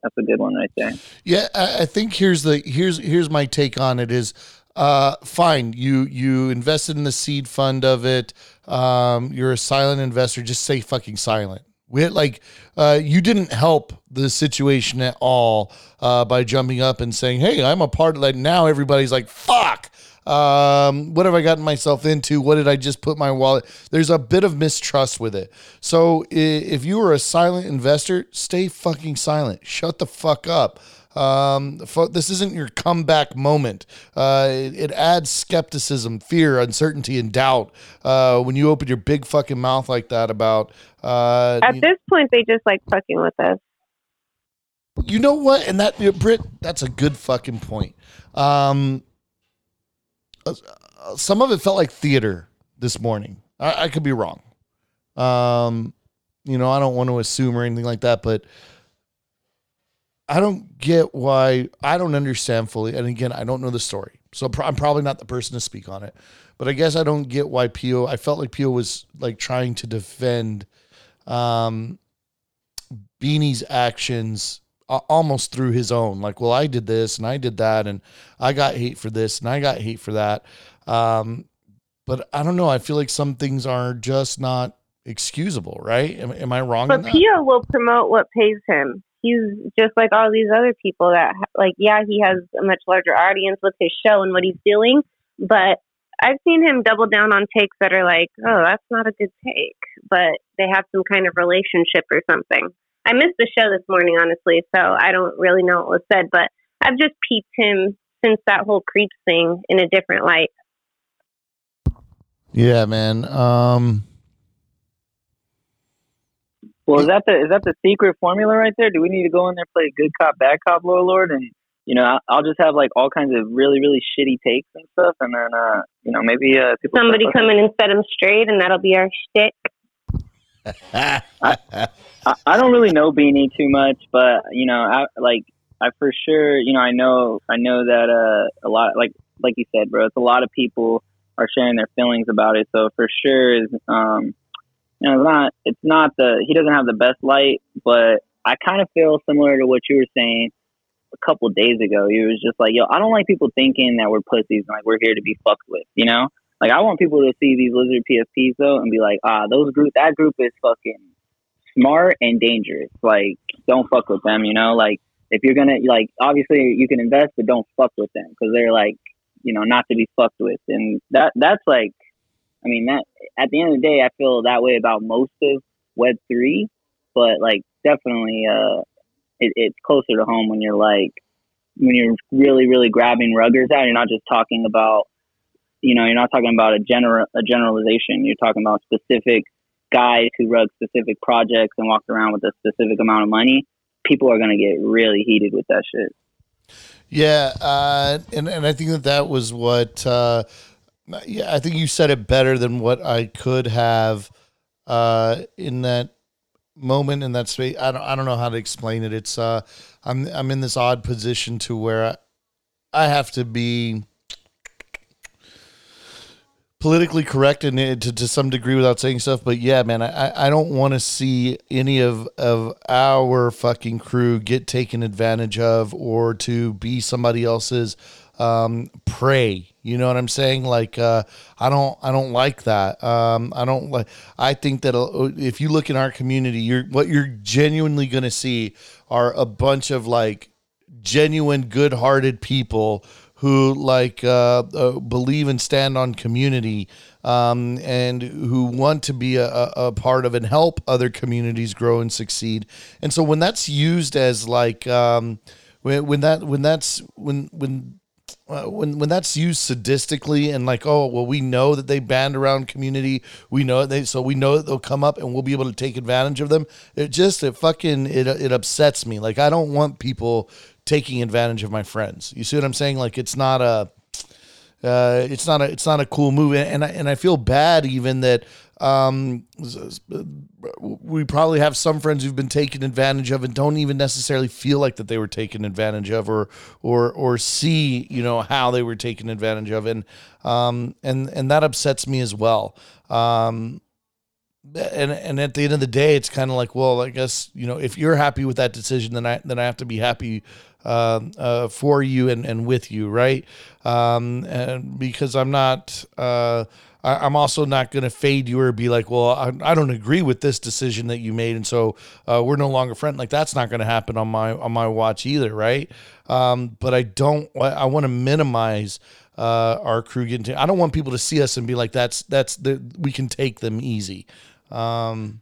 That's a good one right there. Yeah, I, I think here's the here's here's my take on it is uh, fine. You you invested in the seed fund of it. Um, you're a silent investor. Just stay fucking silent. We had, like uh, you didn't help the situation at all uh, by jumping up and saying, "Hey, I'm a part of that." Now everybody's like, "Fuck! Um, what have I gotten myself into? What did I just put my wallet?" There's a bit of mistrust with it. So if you were a silent investor, stay fucking silent. Shut the fuck up. Um, this isn't your comeback moment. Uh, it, it adds skepticism, fear, uncertainty, and doubt uh, when you open your big fucking mouth like that about... Uh, At this point, they just like fucking with us. You know what? And that, Britt, that's a good fucking point. Um, some of it felt like theater this morning. I, I could be wrong. Um, you know, I don't want to assume or anything like that, but... I don't get why, I don't understand fully. And again, I don't know the story. So pro- I'm probably not the person to speak on it, but I guess I don't get why Pio, I felt like Pio was like trying to defend um, Beanie's actions uh, almost through his own. Like, well, I did this and I did that and I got hate for this and I got hate for that. Um, but I don't know. I feel like some things are just not excusable, right? Am, am I wrong? But Pio will promote what pays him. he's just like all these other people that, like, yeah, he has a much larger audience with his show and what he's doing, but I've seen him double down on takes that are like, oh, that's not a good take, but they have some kind of relationship or something. I missed the show this morning, honestly, so I don't really know what was said, but I've just peeped him since that whole Creeps thing in a different light. Yeah, man. Um, well, is that the is that the secret formula right there? Do we need to go in there, play good cop, bad cop, Lore Lord, and you know, I'll just have like all kinds of really, really shitty takes and stuff, and then uh, you know, maybe uh, people somebody come in and set them straight, and that'll be our shtick. I, I, I don't really know Beanie too much, but you know, I like I for sure, you know, I know I know that uh, a lot, like like you said, bro, it's a lot of people are sharing their feelings about it. So for sure, is um, you know, it's not it's not the he doesn't have the best light, but I kind of feel similar to what you were saying a couple of days ago. It was just like, yo, I don't like people thinking that we're pussies and like we're here to be fucked with, you know? Like, I want people to see these lizard P F Ps though and be like, ah, those group that group is fucking smart and dangerous. Like, don't fuck with them, you know? Like, if you're gonna, like, obviously you can invest, but don't fuck with them because they're like, you know, not to be fucked with. And that that's like, I mean, that at the end of the day, I feel that way about most of Web three, but like definitely, uh. It, it's closer to home when you're like, when you're really, really grabbing ruggers out. You're not just talking about, you know, you're not talking about a general a generalization. You're talking about specific guys who rug specific projects and walked around with a specific amount of money. People are going to get really heated with that shit. Yeah, uh, and and I think that that was what. Uh, yeah, I think you said it better than what I could have uh, in that moment in that space. I don't, I don't know how to explain it. It's uh, I'm I'm in this odd position to where I, I have to be politically correct and to to some degree without saying stuff. But yeah, man, I, I don't want to see any of of our fucking crew get taken advantage of or to be somebody else's um, prey. You know what I'm saying? Like, uh, I don't, I don't like that. Um, I don't like, I think that if you look in our community, you're, what you're genuinely going to see are a bunch of like genuine good hearted people who like, uh, uh, believe and stand on community, um, and who want to be a, a part of and help other communities grow and succeed. And so when that's used as like, um, when, when that, when that's, when, when, Uh, when when that's used sadistically and like, oh, well, we know that they band around community. We know they, so we know that they'll come up and we'll be able to take advantage of them. It just, it fucking, it, it upsets me. Like, I don't want people taking advantage of my friends. You see what I'm saying? Like, it's not a, uh, it's not a, it's not a cool move. And, and I, and I feel bad even that, um, we probably have some friends who've been taken advantage of and don't even necessarily feel like that they were taken advantage of or, or, or see, you know, how they were taken advantage of. And, um, and, and that upsets me as well. Um, and, and at the end of the day, it's kind of like, well, I guess, you know, if you're happy with that decision, then I, then I have to be happy, uh, uh, for you and, and with you. Right. Um, and because I'm not, uh, I'm also not going to fade you or be like, well, I, I don't agree with this decision that you made, and so uh, we're no longer friends. Like, that's not going to happen on my on my watch either, right? Um, but I don't. I want to minimize uh, our crew getting. To, I don't want people to see us and be like, that's that's the, we can take them easy. Um,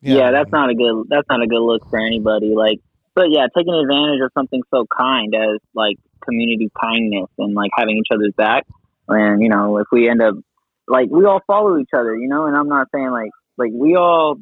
yeah. yeah, that's not a good. That's not a good look for anybody. Like, but yeah, taking advantage of something so kind as like community kindness and like having each other's back, and you know, if we end up. Like, we all follow each other, you know, and I'm not saying like, like we all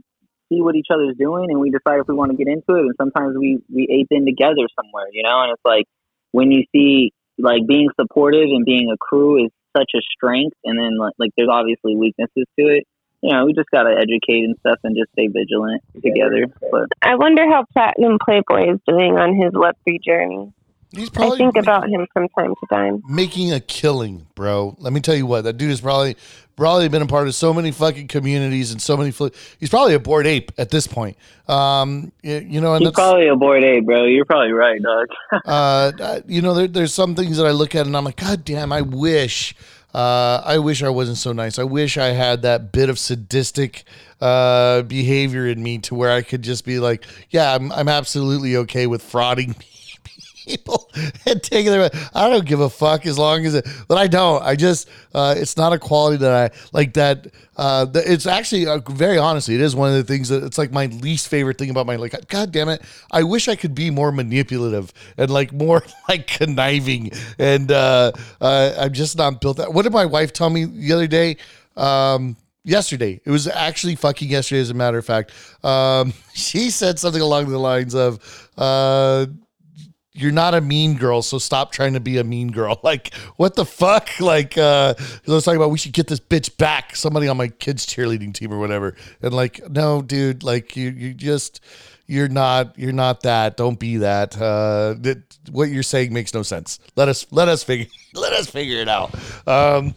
see what each other's doing and we decide if we want to get into it. And sometimes we, we ape in together somewhere, you know, and it's like when you see like being supportive and being a crew is such a strength. And then like, like there's obviously weaknesses to it. You know, we just got to educate and stuff and just stay vigilant together. But I wonder how Platinum Playboy is doing on his Web three journey. He's probably I think about him from time to time. Making a killing, bro. Let me tell you what, that dude has probably probably been a part of so many fucking communities and so many. Fl- he's probably a Bored Ape at this point. Um, you know, and he's probably a Bored Ape, bro. You're probably right, dog. uh, you know, there, there's some things that I look at and I'm like, God damn, I wish Uh, I wish I wasn't so nice. I wish I had that bit of sadistic uh, behavior in me to where I could just be like, yeah, I'm, I'm absolutely okay with frauding people and taking their money. I don't give a fuck as long as it, but I don't. I just, uh, it's not a quality that I like that. Uh, the, it's actually uh, very honestly, it is one of the things that it's like my least favorite thing about my, like, God damn it. I wish I could be more manipulative and like more like conniving. And, uh, uh I'm just not built that. What did my wife tell me the other day? Um, Yesterday, it was actually fucking yesterday, as a matter of fact. Um, she said something along the lines of, uh, you're not a mean girl, so stop trying to be a mean girl. Like, what the fuck? Like, uh, I was talking about we should get this bitch back, somebody on my kids' cheerleading team or whatever. And like, no, dude, like, you, you just, you're not, you're not that. Don't be that. Uh, that what you're saying makes no sense. Let us, let us figure, let us figure it out. Um,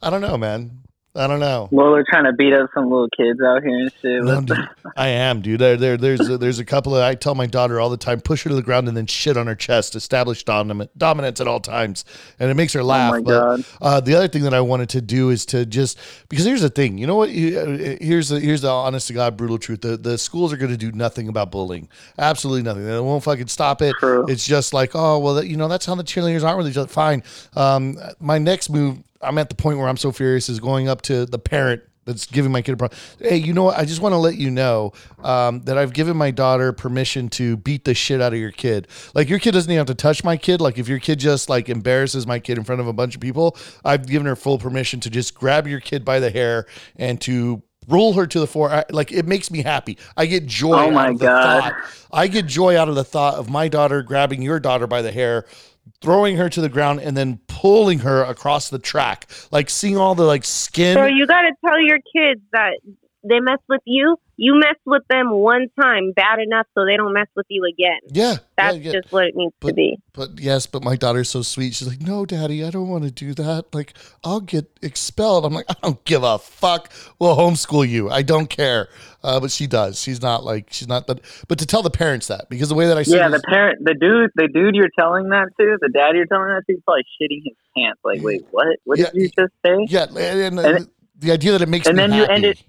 I don't know, man. I don't know. Well, they're trying to beat up some little kids out here and shit. No, dude, I am, dude. There, there, there's, a, there's a couple of. I tell my daughter all the time, push her to the ground and then shit on her chest. Establish dominant dominance at all times, and it makes her laugh. Oh my but, God. Uh, the other thing that I wanted to do is to just, because here's the thing. You know what? Here's the here's the honest to God brutal truth. The the schools are going to do nothing about bullying. Absolutely nothing. They won't fucking stop it. True. It's just like, oh well, you know, that's how the cheerleaders aren't with each other. Fine. Um, my next move. I'm at the point where I'm so furious is going up to the parent that's giving my kid a problem. Hey, you know what? I just want to let you know um, that I've given my daughter permission to beat the shit out of your kid. Like, your kid doesn't even have to touch my kid. Like, if your kid just like embarrasses my kid in front of a bunch of people, I've given her full permission to just grab your kid by the hair and to roll her to the floor. I, like, it makes me happy. I get joy oh my out of the God. thought. I get joy out of the thought of my daughter grabbing your daughter by the hair, throwing her to the ground and then pulling her across the track, like seeing all the like skin. So you got to tell your kids that they mess with you. You mess with them one time bad enough so they don't mess with you again. Yeah. That's yeah, yeah. just what it needs but, to be. But yes, but my daughter's so sweet. She's like, no, daddy, I don't want to do that. Like, I'll get expelled. I'm like, I don't give a fuck. We'll homeschool you. I don't care. Uh, but she does. She's not like, she's not that. But to tell the parents that, because the way that I see Yeah, the parent, the dude, the dude you're telling that to, the dad you're telling that to, he's probably shitting his pants. Like, wait, what? What yeah, did you just say? Yeah. And, and, and the idea that it makes and me then happy. You ended,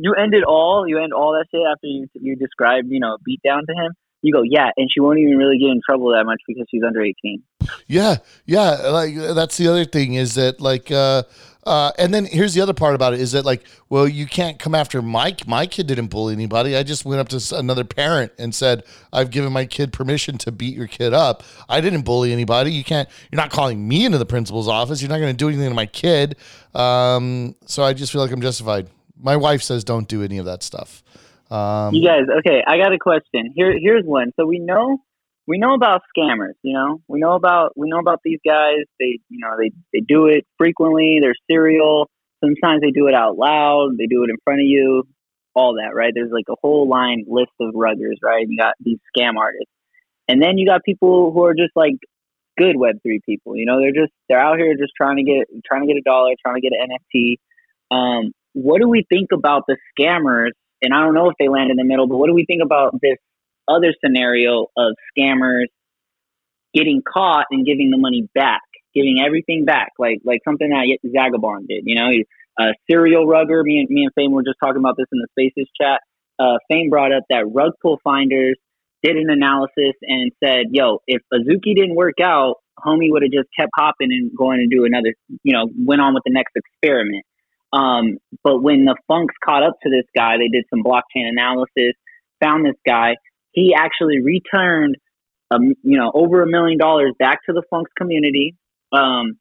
You end it all. You end all that shit after you you describe, you know, beat down to him. You go, yeah, and she won't even really get in trouble that much because she's under eighteen. Yeah, yeah. Like, that's the other thing is that like, uh, uh, and then here's the other part about it is that like, well, you can't come after Mike. My kid didn't bully anybody. I just went up to another parent and said, I've given my kid permission to beat your kid up. I didn't bully anybody. You can't. You're not calling me into the principal's office. You're not going to do anything to my kid. Um, so I just feel like I'm justified. My wife says don't do any of that stuff. Um, you guys, okay, I got a question. Here, here's one. So we know, we know about scammers. You know, we know about we know about these guys. They, you know, they, they do it frequently. They're serial. Sometimes they do it out loud. They do it in front of you. All that, right? There's like a whole line list of ruggers, right? You got these scam artists, and then you got people who are just like good Web three people. You know, they're just they're out here just trying to get trying to get a dollar, trying to get an N F T. Um, What do we think about the scammers? And I don't know if they land in the middle, but what do we think about this other scenario of scammers getting caught and giving the money back, giving everything back, like like something that Zagabond did? You know, a serial rugger. Me and me and Fame were just talking about this in the Spaces chat. Uh, Fame brought up that rug pull finders did an analysis and said, "Yo, if Azuki didn't work out, homie would have just kept hopping and going to do another. You know, went on with the next experiment." Um, but when the Funks caught up to this guy, they did some blockchain analysis, found this guy. He actually returned, um, you know, over a million dollars back to the Funks community. Um,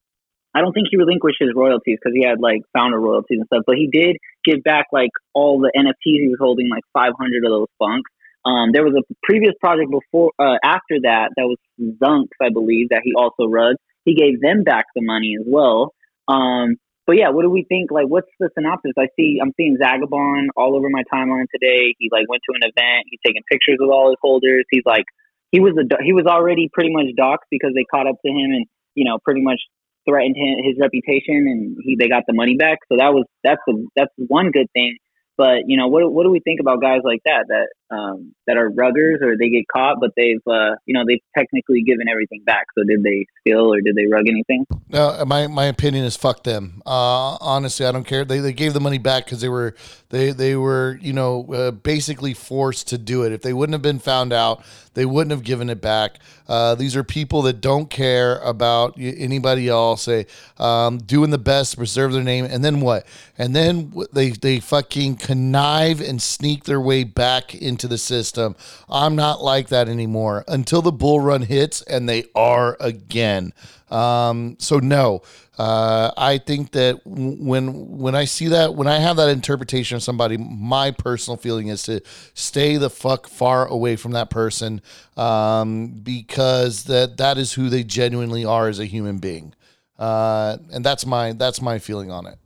I don't think he relinquished his royalties because he had like founder royalties and stuff, but he did give back like all the N F Ts he was holding, like five hundred of those Funks. Um, there was a previous project before, uh, after that, that was Zunks, I believe, that he also rugged. He gave them back the money as well. Um, But yeah, what do we think? Like, what's the synopsis? I see, I'm seeing Zagabond all over my timeline today. He like went to an event. He's taking pictures of all his holders. He's like, he was a, he was already pretty much doxxed because they caught up to him and, you know, pretty much threatened him, his reputation, and he they got the money back. So that was that's a, that's one good thing. But you know, what what do we think about guys like that that um, that are ruggers, or they get caught, but they've, uh, you know, they've technically given everything back. So did they steal or did they rug anything? No, my, my opinion is fuck them. Uh, honestly, I don't care. They they gave the money back because they were, they, they were, you know, uh, basically forced to do it. If they wouldn't have been found out, they wouldn't have given it back. Uh, these are people that don't care about anybody else. They, um, doing the best to preserve their name. And then what? And then they, they fucking connive and sneak their way back into the system. I'm not like that anymore until the bull run hits, and they are again. Um, so no, uh, I think that when, when I see that, when I have that interpretation of somebody, my personal feeling is to stay the fuck far away from that person. Um, because that, that is who they genuinely are as a human being. Uh, and that's my, that's my feeling on it.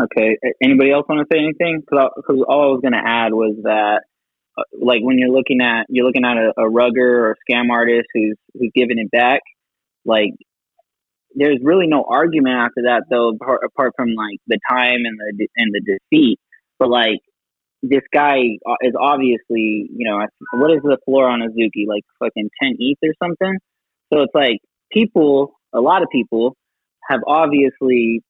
Okay. Anybody else want to say anything? Cause, I, cause all I was going to add was that, like, when you're looking at you're looking at a, a rugger or a scam artist who's who's giving it back, like, there's really no argument after that, though, apart, apart from like the time and the and the deceit. But like, this guy is obviously, you know, what is the floor on Azuki? Like fucking ten E T H or something. So it's like people, a lot of people have obviously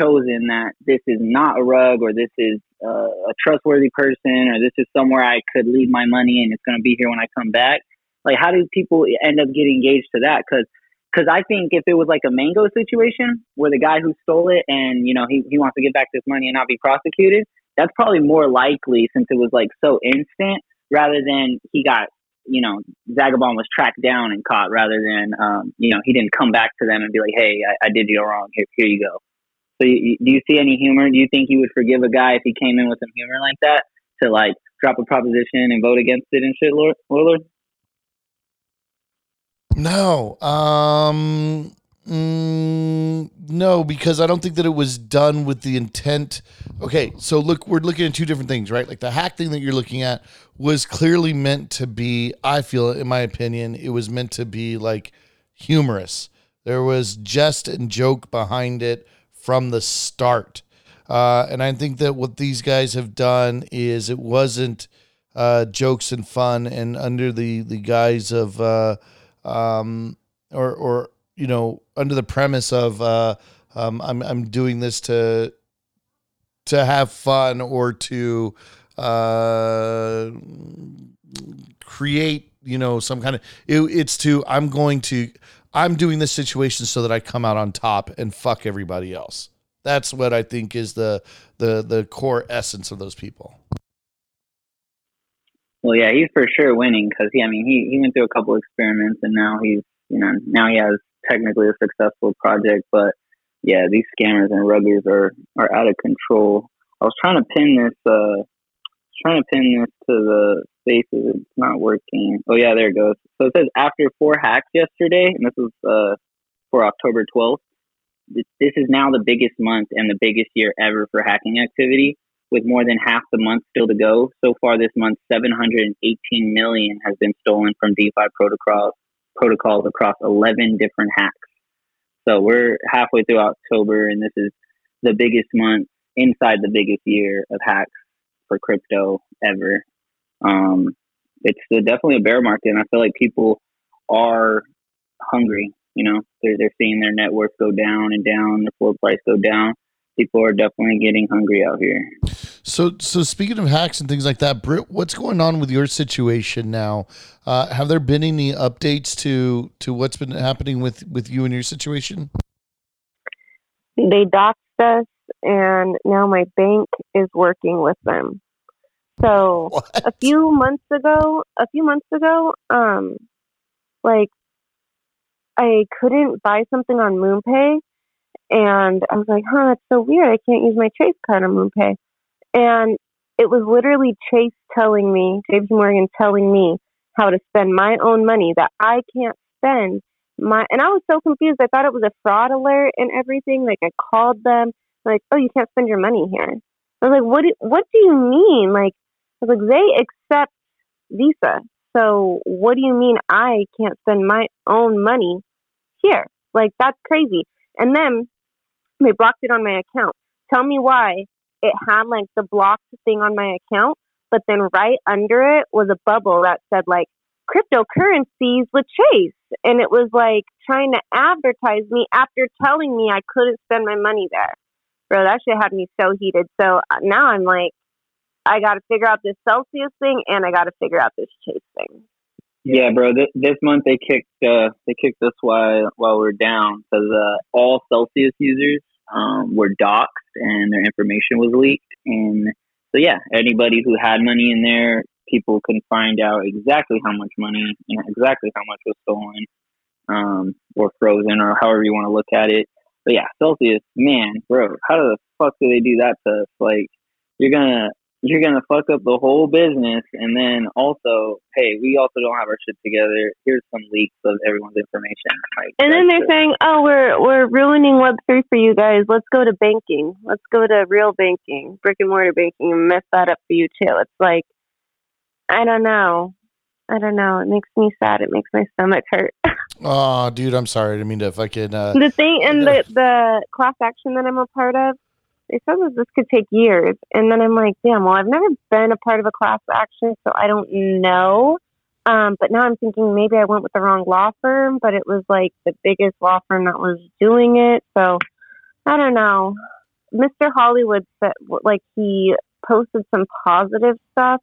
chosen that this is not a rug, or this is uh, a trustworthy person, or this is somewhere I could leave my money and it's going to be here when I come back. Like, how do people end up getting engaged to that? Because because I think if it was like a Mango situation where the guy who stole it and, you know, he, he wants to get back this money and not be prosecuted, that's probably more likely, since it was like so instant, rather than he got, you know, Zagabond was tracked down and caught, rather than, um, you know, he didn't come back to them and be like, hey, I, I did you wrong. Here, here you go. So you, do you see any humor? Do you think you would forgive a guy if he came in with some humor like that to, like, drop a proposition and vote against it and shit, Lord Lord? No. Um, mm, no, because I don't think that it was done with the intent. Okay, so look, we're looking at two different things, right? Like, the hack thing that you're looking at was clearly meant to be, I feel, in my opinion, it was meant to be, like, humorous. There was jest and joke behind it from the start. Uh, and I think that what these guys have done is it wasn't uh, jokes and fun, and under the, the guise of, uh, um, or, or, you know, under the premise of, uh, um, I'm, I'm doing this to, to have fun, or to uh, create, you know, some kind of, it, it's to, I'm going to, I'm doing this situation so that I come out on top and fuck everybody else. That's what I think is the the the core essence of those people. Well, yeah, he's for sure winning, because yeah, I mean, he, he went through a couple experiments, and now he's, you know, now he has technically a successful project. But yeah, these scammers and ruggers are, are out of control. I was trying to pin this uh trying to pin this to the spaces. It's not working. Oh yeah, there it goes. So it says after four hacks yesterday, and this is uh, for October twelfth, th- this is now the biggest month and the biggest year ever for hacking activity, with more than half the month still to go. So far this month, seven hundred eighteen million has been stolen from DeFi protocols, protocols across eleven different hacks. So we're halfway through October, and this is the biggest month inside the biggest year of hacks for crypto ever. Um, it's definitely a bear market, and I feel like people are hungry. You know, they're, they're seeing their net worth go down and down, the floor price go down. People are definitely getting hungry out here. So, so speaking of hacks and things like that, Britt, what's going on with your situation now? Uh, have there been any updates to, to what's been happening with, with you and your situation? They doxed us, and now my bank is working with them. So what? a few months ago, a few months ago, um, like, I couldn't buy something on Moon Pay, and I was like, huh, that's so weird. I can't use my Chase card on Moon Pay. And it was literally Chase telling me, J P Morgan telling me how to spend my own money that I can't spend my, and I was so confused. I thought it was a fraud alert and everything. Like, I called them like, oh, you can't spend your money here. I was like, what do, what do you mean? Like, I was like, they accept Visa. So what do you mean I can't spend my own money here? Like, that's crazy. And then they blocked it on my account. Tell me why it had like the blocked thing on my account But then right under it was a bubble that said like cryptocurrencies with Chase. And it was like trying to advertise me after telling me I couldn't spend my money there. Bro, that shit had me so heated. So now I'm like, I got to figure out this Celsius thing and I got to figure out this Chase thing. Yeah, bro. This, this month they kicked uh, they kicked us while while we were down because uh, all Celsius users um, were doxxed and their information was leaked. And so yeah, anybody who had money in there, people can find out exactly how much money and exactly how much was stolen um, or frozen or however you want to look at it. But yeah, Celsius, man, bro, how the fuck do they do that to us? Like, you're gonna you're gonna fuck up the whole business, and then also, hey, we also don't have our shit together. Here's some leaks of everyone's information. Like, and then they're it. saying, oh, we're we're ruining Web three for you guys. Let's go to banking. Let's go to real banking, brick and mortar banking, and mess that up for you too. It's like, I don't know. I don't know. It makes me sad. It makes my stomach hurt. Oh, dude, I'm sorry. I didn't mean to fucking... Uh, the thing and the, the class action that I'm a part of, it says that this could take years. And then I'm like, damn, well, I've never been a part of a class action, so I don't know. Um, but now I'm thinking maybe I went with the wrong law firm, but it was like the biggest law firm that was doing it. So I don't know. Mister Hollywood said, like, he posted some positive stuff,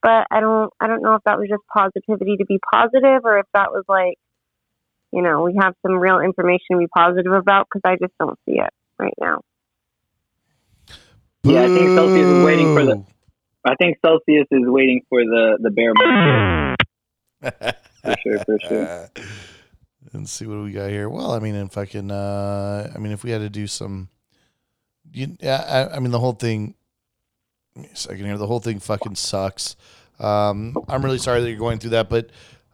but I don't, I don't know if that was just positivity to be positive or if that was like, you know, we have some real information to be positive about, because I just don't see it right now. Boo. Yeah, I think Celsius is waiting for the. I think Celsius is waiting for the the bear market. For sure, for sure. And see what we got here. Well, I mean, if I can, uh, I mean, if we had to do some, you, yeah, I, I mean, the whole thing. Second here, the whole thing fucking sucks. Um, I'm really sorry that you're going through that, but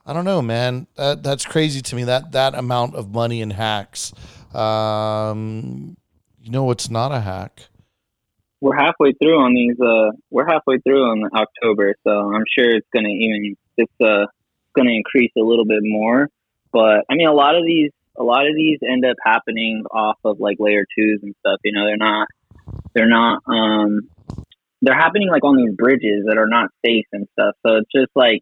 I don't know, man. That that's crazy to me. That that amount of money in hacks. Um, you know, it's not a hack. We're halfway through on these. Uh, we're halfway through on October, so I'm sure it's gonna even it's uh gonna increase a little bit more. But I mean, a lot of these, a lot of these end up happening off of like layer twos and stuff. You know, they're not, they're not, um, they're happening like on these bridges that are not safe and stuff. So it's just like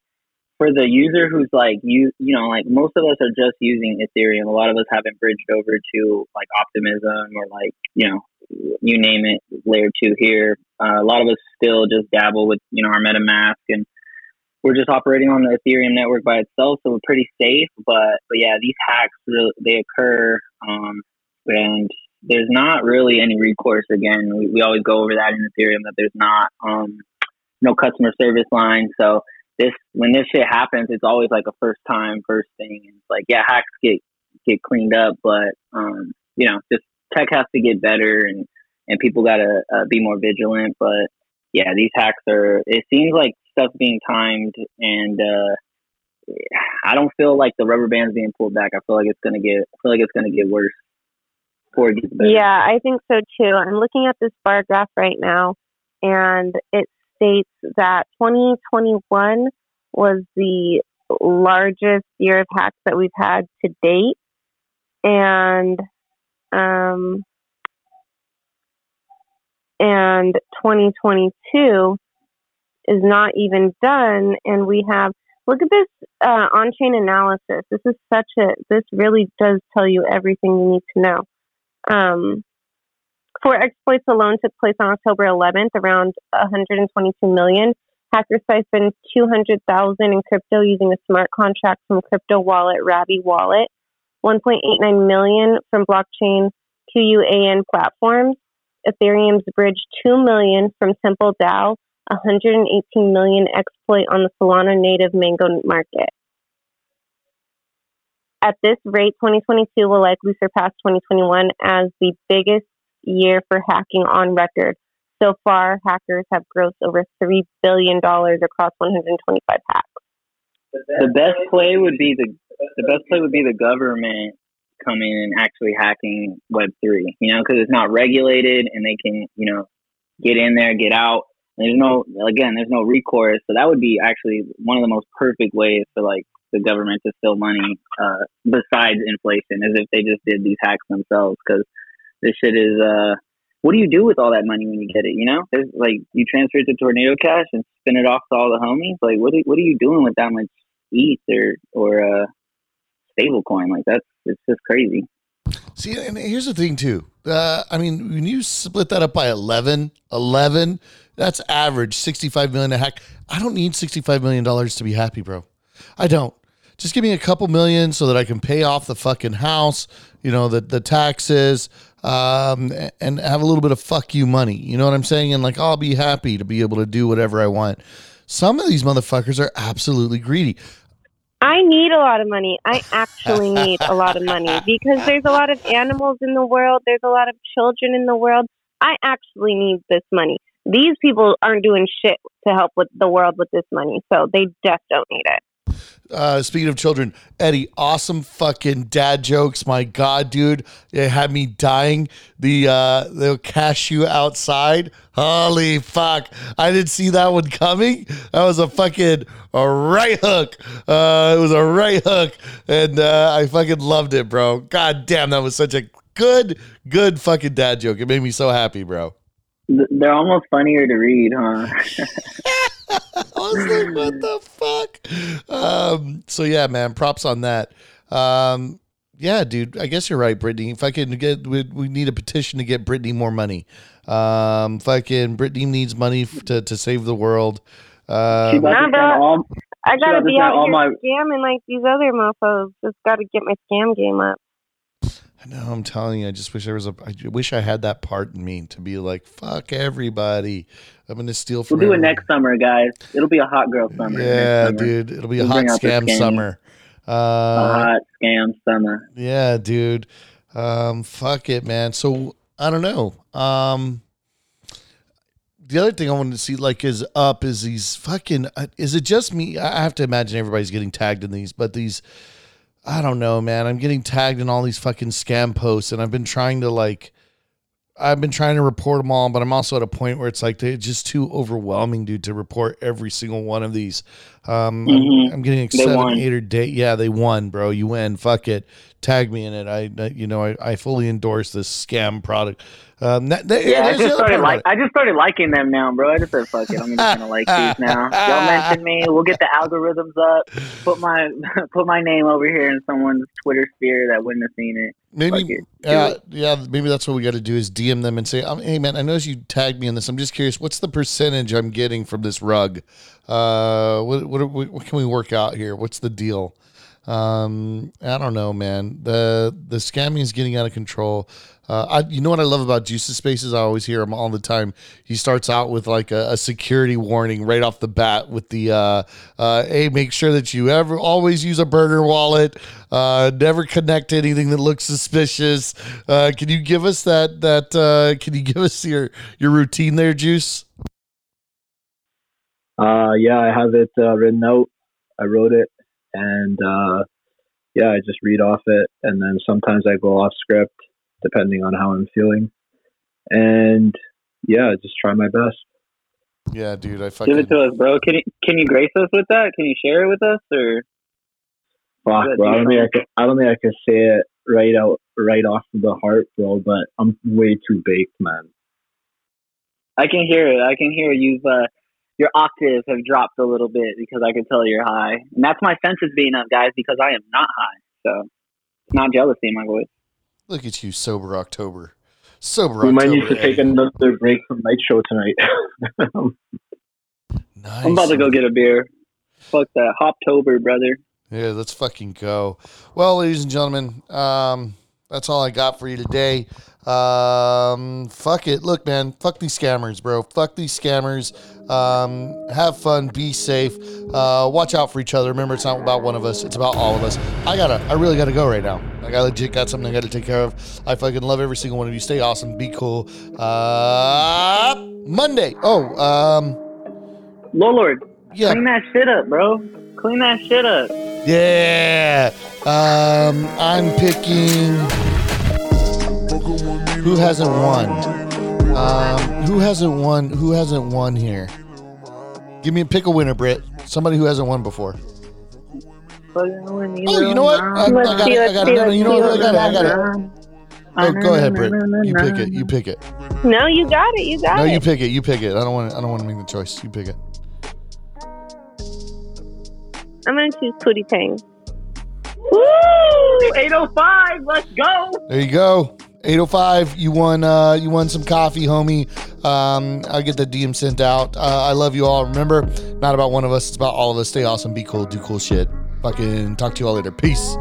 for the user who's like you, you know, like most of us are just using Ethereum. A lot of us haven't bridged over to like Optimism or like you know. you name it, layer two here. Uh, a lot of us still just dabble with, you know, our MetaMask, and we're just operating on the Ethereum network by itself, so we're pretty safe. But, but yeah, these hacks, really, they occur, um, and there's not really any recourse. Again, we, we always go over that in Ethereum, that there's not um, no customer service line. So this, when this shit happens, it's always like a first time, first thing. And it's like, yeah, hacks get, get cleaned up, but, um, you know, just tech has to get better, and, and people got to uh, be more vigilant. But yeah, these hacks are, it seems like stuff being timed, and uh, I don't feel like the rubber band's being pulled back. I feel like it's going to get, I feel like it's going to get worse before it gets better. Yeah, I think so too. I'm looking at this bar graph right now, and it states that twenty twenty-one was the largest year of hacks that we've had to date. And Um, and twenty twenty-two is not even done. And we have, look at this uh, on-chain analysis. This is such a, this really does tell you everything you need to know. Um, four exploits alone took place on October eleventh, around one hundred twenty-two million. Hackers siphoned two hundred thousand in crypto using a smart contract from crypto wallet, Rabi Wallet. one point eight nine million from blockchain Q U A N platforms. Ethereum's bridge two million from Temple Dow, one hundred eighteen million exploit on the Solana native Mango market. At this rate, twenty twenty-two will likely surpass twenty twenty-one as the biggest year for hacking on record. So far, hackers have grossed over three billion dollars across one hundred twenty-five hacks. The best play would be the the best play would be the government coming and actually hacking Web three, you know, because it's not regulated and they can, you know, get in there, get out. And there's no, again, there's no recourse. So that would be actually one of the most perfect ways for like the government to steal money uh, besides inflation, as if they just did these hacks themselves, because this shit is, uh, what do you do with all that money when you get it? You know, there's like, you transfer it to Tornado Cash and spin it off to all the homies. Like, what do, what are you doing with that much E T H or or uh, stable coin? Like, that's, it's just crazy. See, and here's the thing too. Uh, I mean, when you split that up by eleven, eleven, that's average sixty-five million a hack. I don't need sixty-five million dollars to be happy, bro. I don't. Just give me a couple million so that I can pay off the fucking house, you know, the, the taxes, um, and have a little bit of fuck you money. You know what I'm saying? And like, I'll be happy to be able to do whatever I want. Some of these motherfuckers are absolutely greedy. I need a lot of money. I actually need a lot of money because there's a lot of animals in the world. There's a lot of children in the world. I actually need this money. These people aren't doing shit to help with the world with this money. So they just don't need it. Uh, speaking of children, Eddie, awesome fucking dad jokes. My God, dude, it had me dying. The uh, they'll cash you outside. Holy fuck! I didn't see that one coming. That was a fucking a right hook. Uh, it was a right hook, and uh, I fucking loved it, bro. God damn, that was such a good, good fucking dad joke. It made me so happy, bro. They're almost funnier to read, huh? I was like, what the fuck? Um, so yeah, man, props on that. Um, yeah, dude, I guess you're right, Brittany. Fucking get, we, we need a petition to get Brittany more money. Um, fucking Brittany needs money f- to, to save the world. Um, nah, bro, all, I gotta be out here my... scamming like these other mofos. Just gotta get my scam game up. I know, I'm telling you, I just wish there was a, I wish I had that part in me to be like, fuck everybody. I'm going to steal from We'll do everyone. It next summer, guys. It'll be a hot girl summer. Yeah, summer. Dude. It'll be we'll a hot scam summer. Uh, a hot scam summer. Yeah, dude. Um, fuck it, man. So, I don't know. Um, the other thing I wanted to see, like, is up is these fucking, uh, is it just me? I have to imagine everybody's getting tagged in these, but these, I don't know, man. I'm getting tagged in all these fucking scam posts, and I've been trying to, like, I've been trying to report them all, but I'm also at a point where it's like, they're just too overwhelming, dude, to report every single one of these. Um, mm-hmm. I'm, I'm getting like seven, eight or day. Yeah, they won, bro. You win. Fuck it. Tag me in it. I, you know, I, I fully endorse this scam product. Um, that, that, yeah, I just started like, I just started liking them now, bro. I just said, fuck it. I'm just going to like these now. Y'all mention me. We'll get the algorithms up. Put my, put my name over here in someone's Twitter sphere that wouldn't have seen it. Maybe, uh, yeah, maybe that's what we got to do is D M them and say, hey, man, I noticed you tagged me in this. I'm just curious, what's the percentage I'm getting from this rug? Uh, what, what, what can we work out here? What's the deal? Um, I don't know, man. The the scamming is getting out of control. Uh, I, you know what I love about Juice's spaces? I always hear him all the time. He starts out with like a, a security warning right off the bat with the, uh, uh, hey, make sure that you ever always use a burner wallet. Uh, never connect to anything that looks suspicious. Uh, can you give us that, that, uh, can you give us your, your routine there, Juice? Uh, yeah, I have it uh, written out. I wrote it and, uh, yeah, I just read off it. And then sometimes I go off script, depending on how I'm feeling, and yeah, just try my best. Yeah, dude, I fucking give it to us, bro. Can you can you grace us with that? Can you share it with us? Or fuck, bro, I don't think I can. I don't think I can say it right out, right off the heart, bro. But I'm way too baked, man. I can hear it. I can hear you've uh, your octaves have dropped a little bit because I can tell you're high, and that's my senses being up, guys, because I am not high. So it's not jealousy in my voice. Look at you, sober October. Sober we October. We might need to take another break from night show tonight. Nice. I'm about to go get a beer. Fuck that. Hoptober, brother. Yeah, let's fucking go. Well, ladies and gentlemen, um, that's all I got for you today. Um, fuck it. Look, man, fuck these scammers, bro. Fuck these scammers. Um, have fun. Be safe. Uh, watch out for each other. Remember, it's not about one of us. It's about all of us. I gotta, I really gotta go right now. Like, I legit got something I gotta take care of. I fucking love every single one of you. Stay awesome. Be cool. Uh, Monday. Oh, um. Lore Lord. Yeah. Clean that shit up, bro. Clean that shit up. Yeah. Um, I'm picking... Who hasn't won? Um, who hasn't won? Who hasn't won here? Give me a pick a winner, Britt. Somebody who hasn't won before. Oh, you know what? I got it. I got it. I got it. Oh, go ahead, Britt. You pick it. You pick it. No, you got it. You got it. No, you pick it. You pick it. I don't want. I don't want to make the choice. You pick it. I'm gonna choose Pootie Tang. Woo! eight oh five. Let's go. There you go. eight oh five. You won. Uh, you won some coffee, homie. Um, I'll get the D M sent out. Uh, I love you all. Remember, not about one of us. It's about all of us. Stay awesome. Be cool. Do cool shit. Fucking talk to you all later. Peace.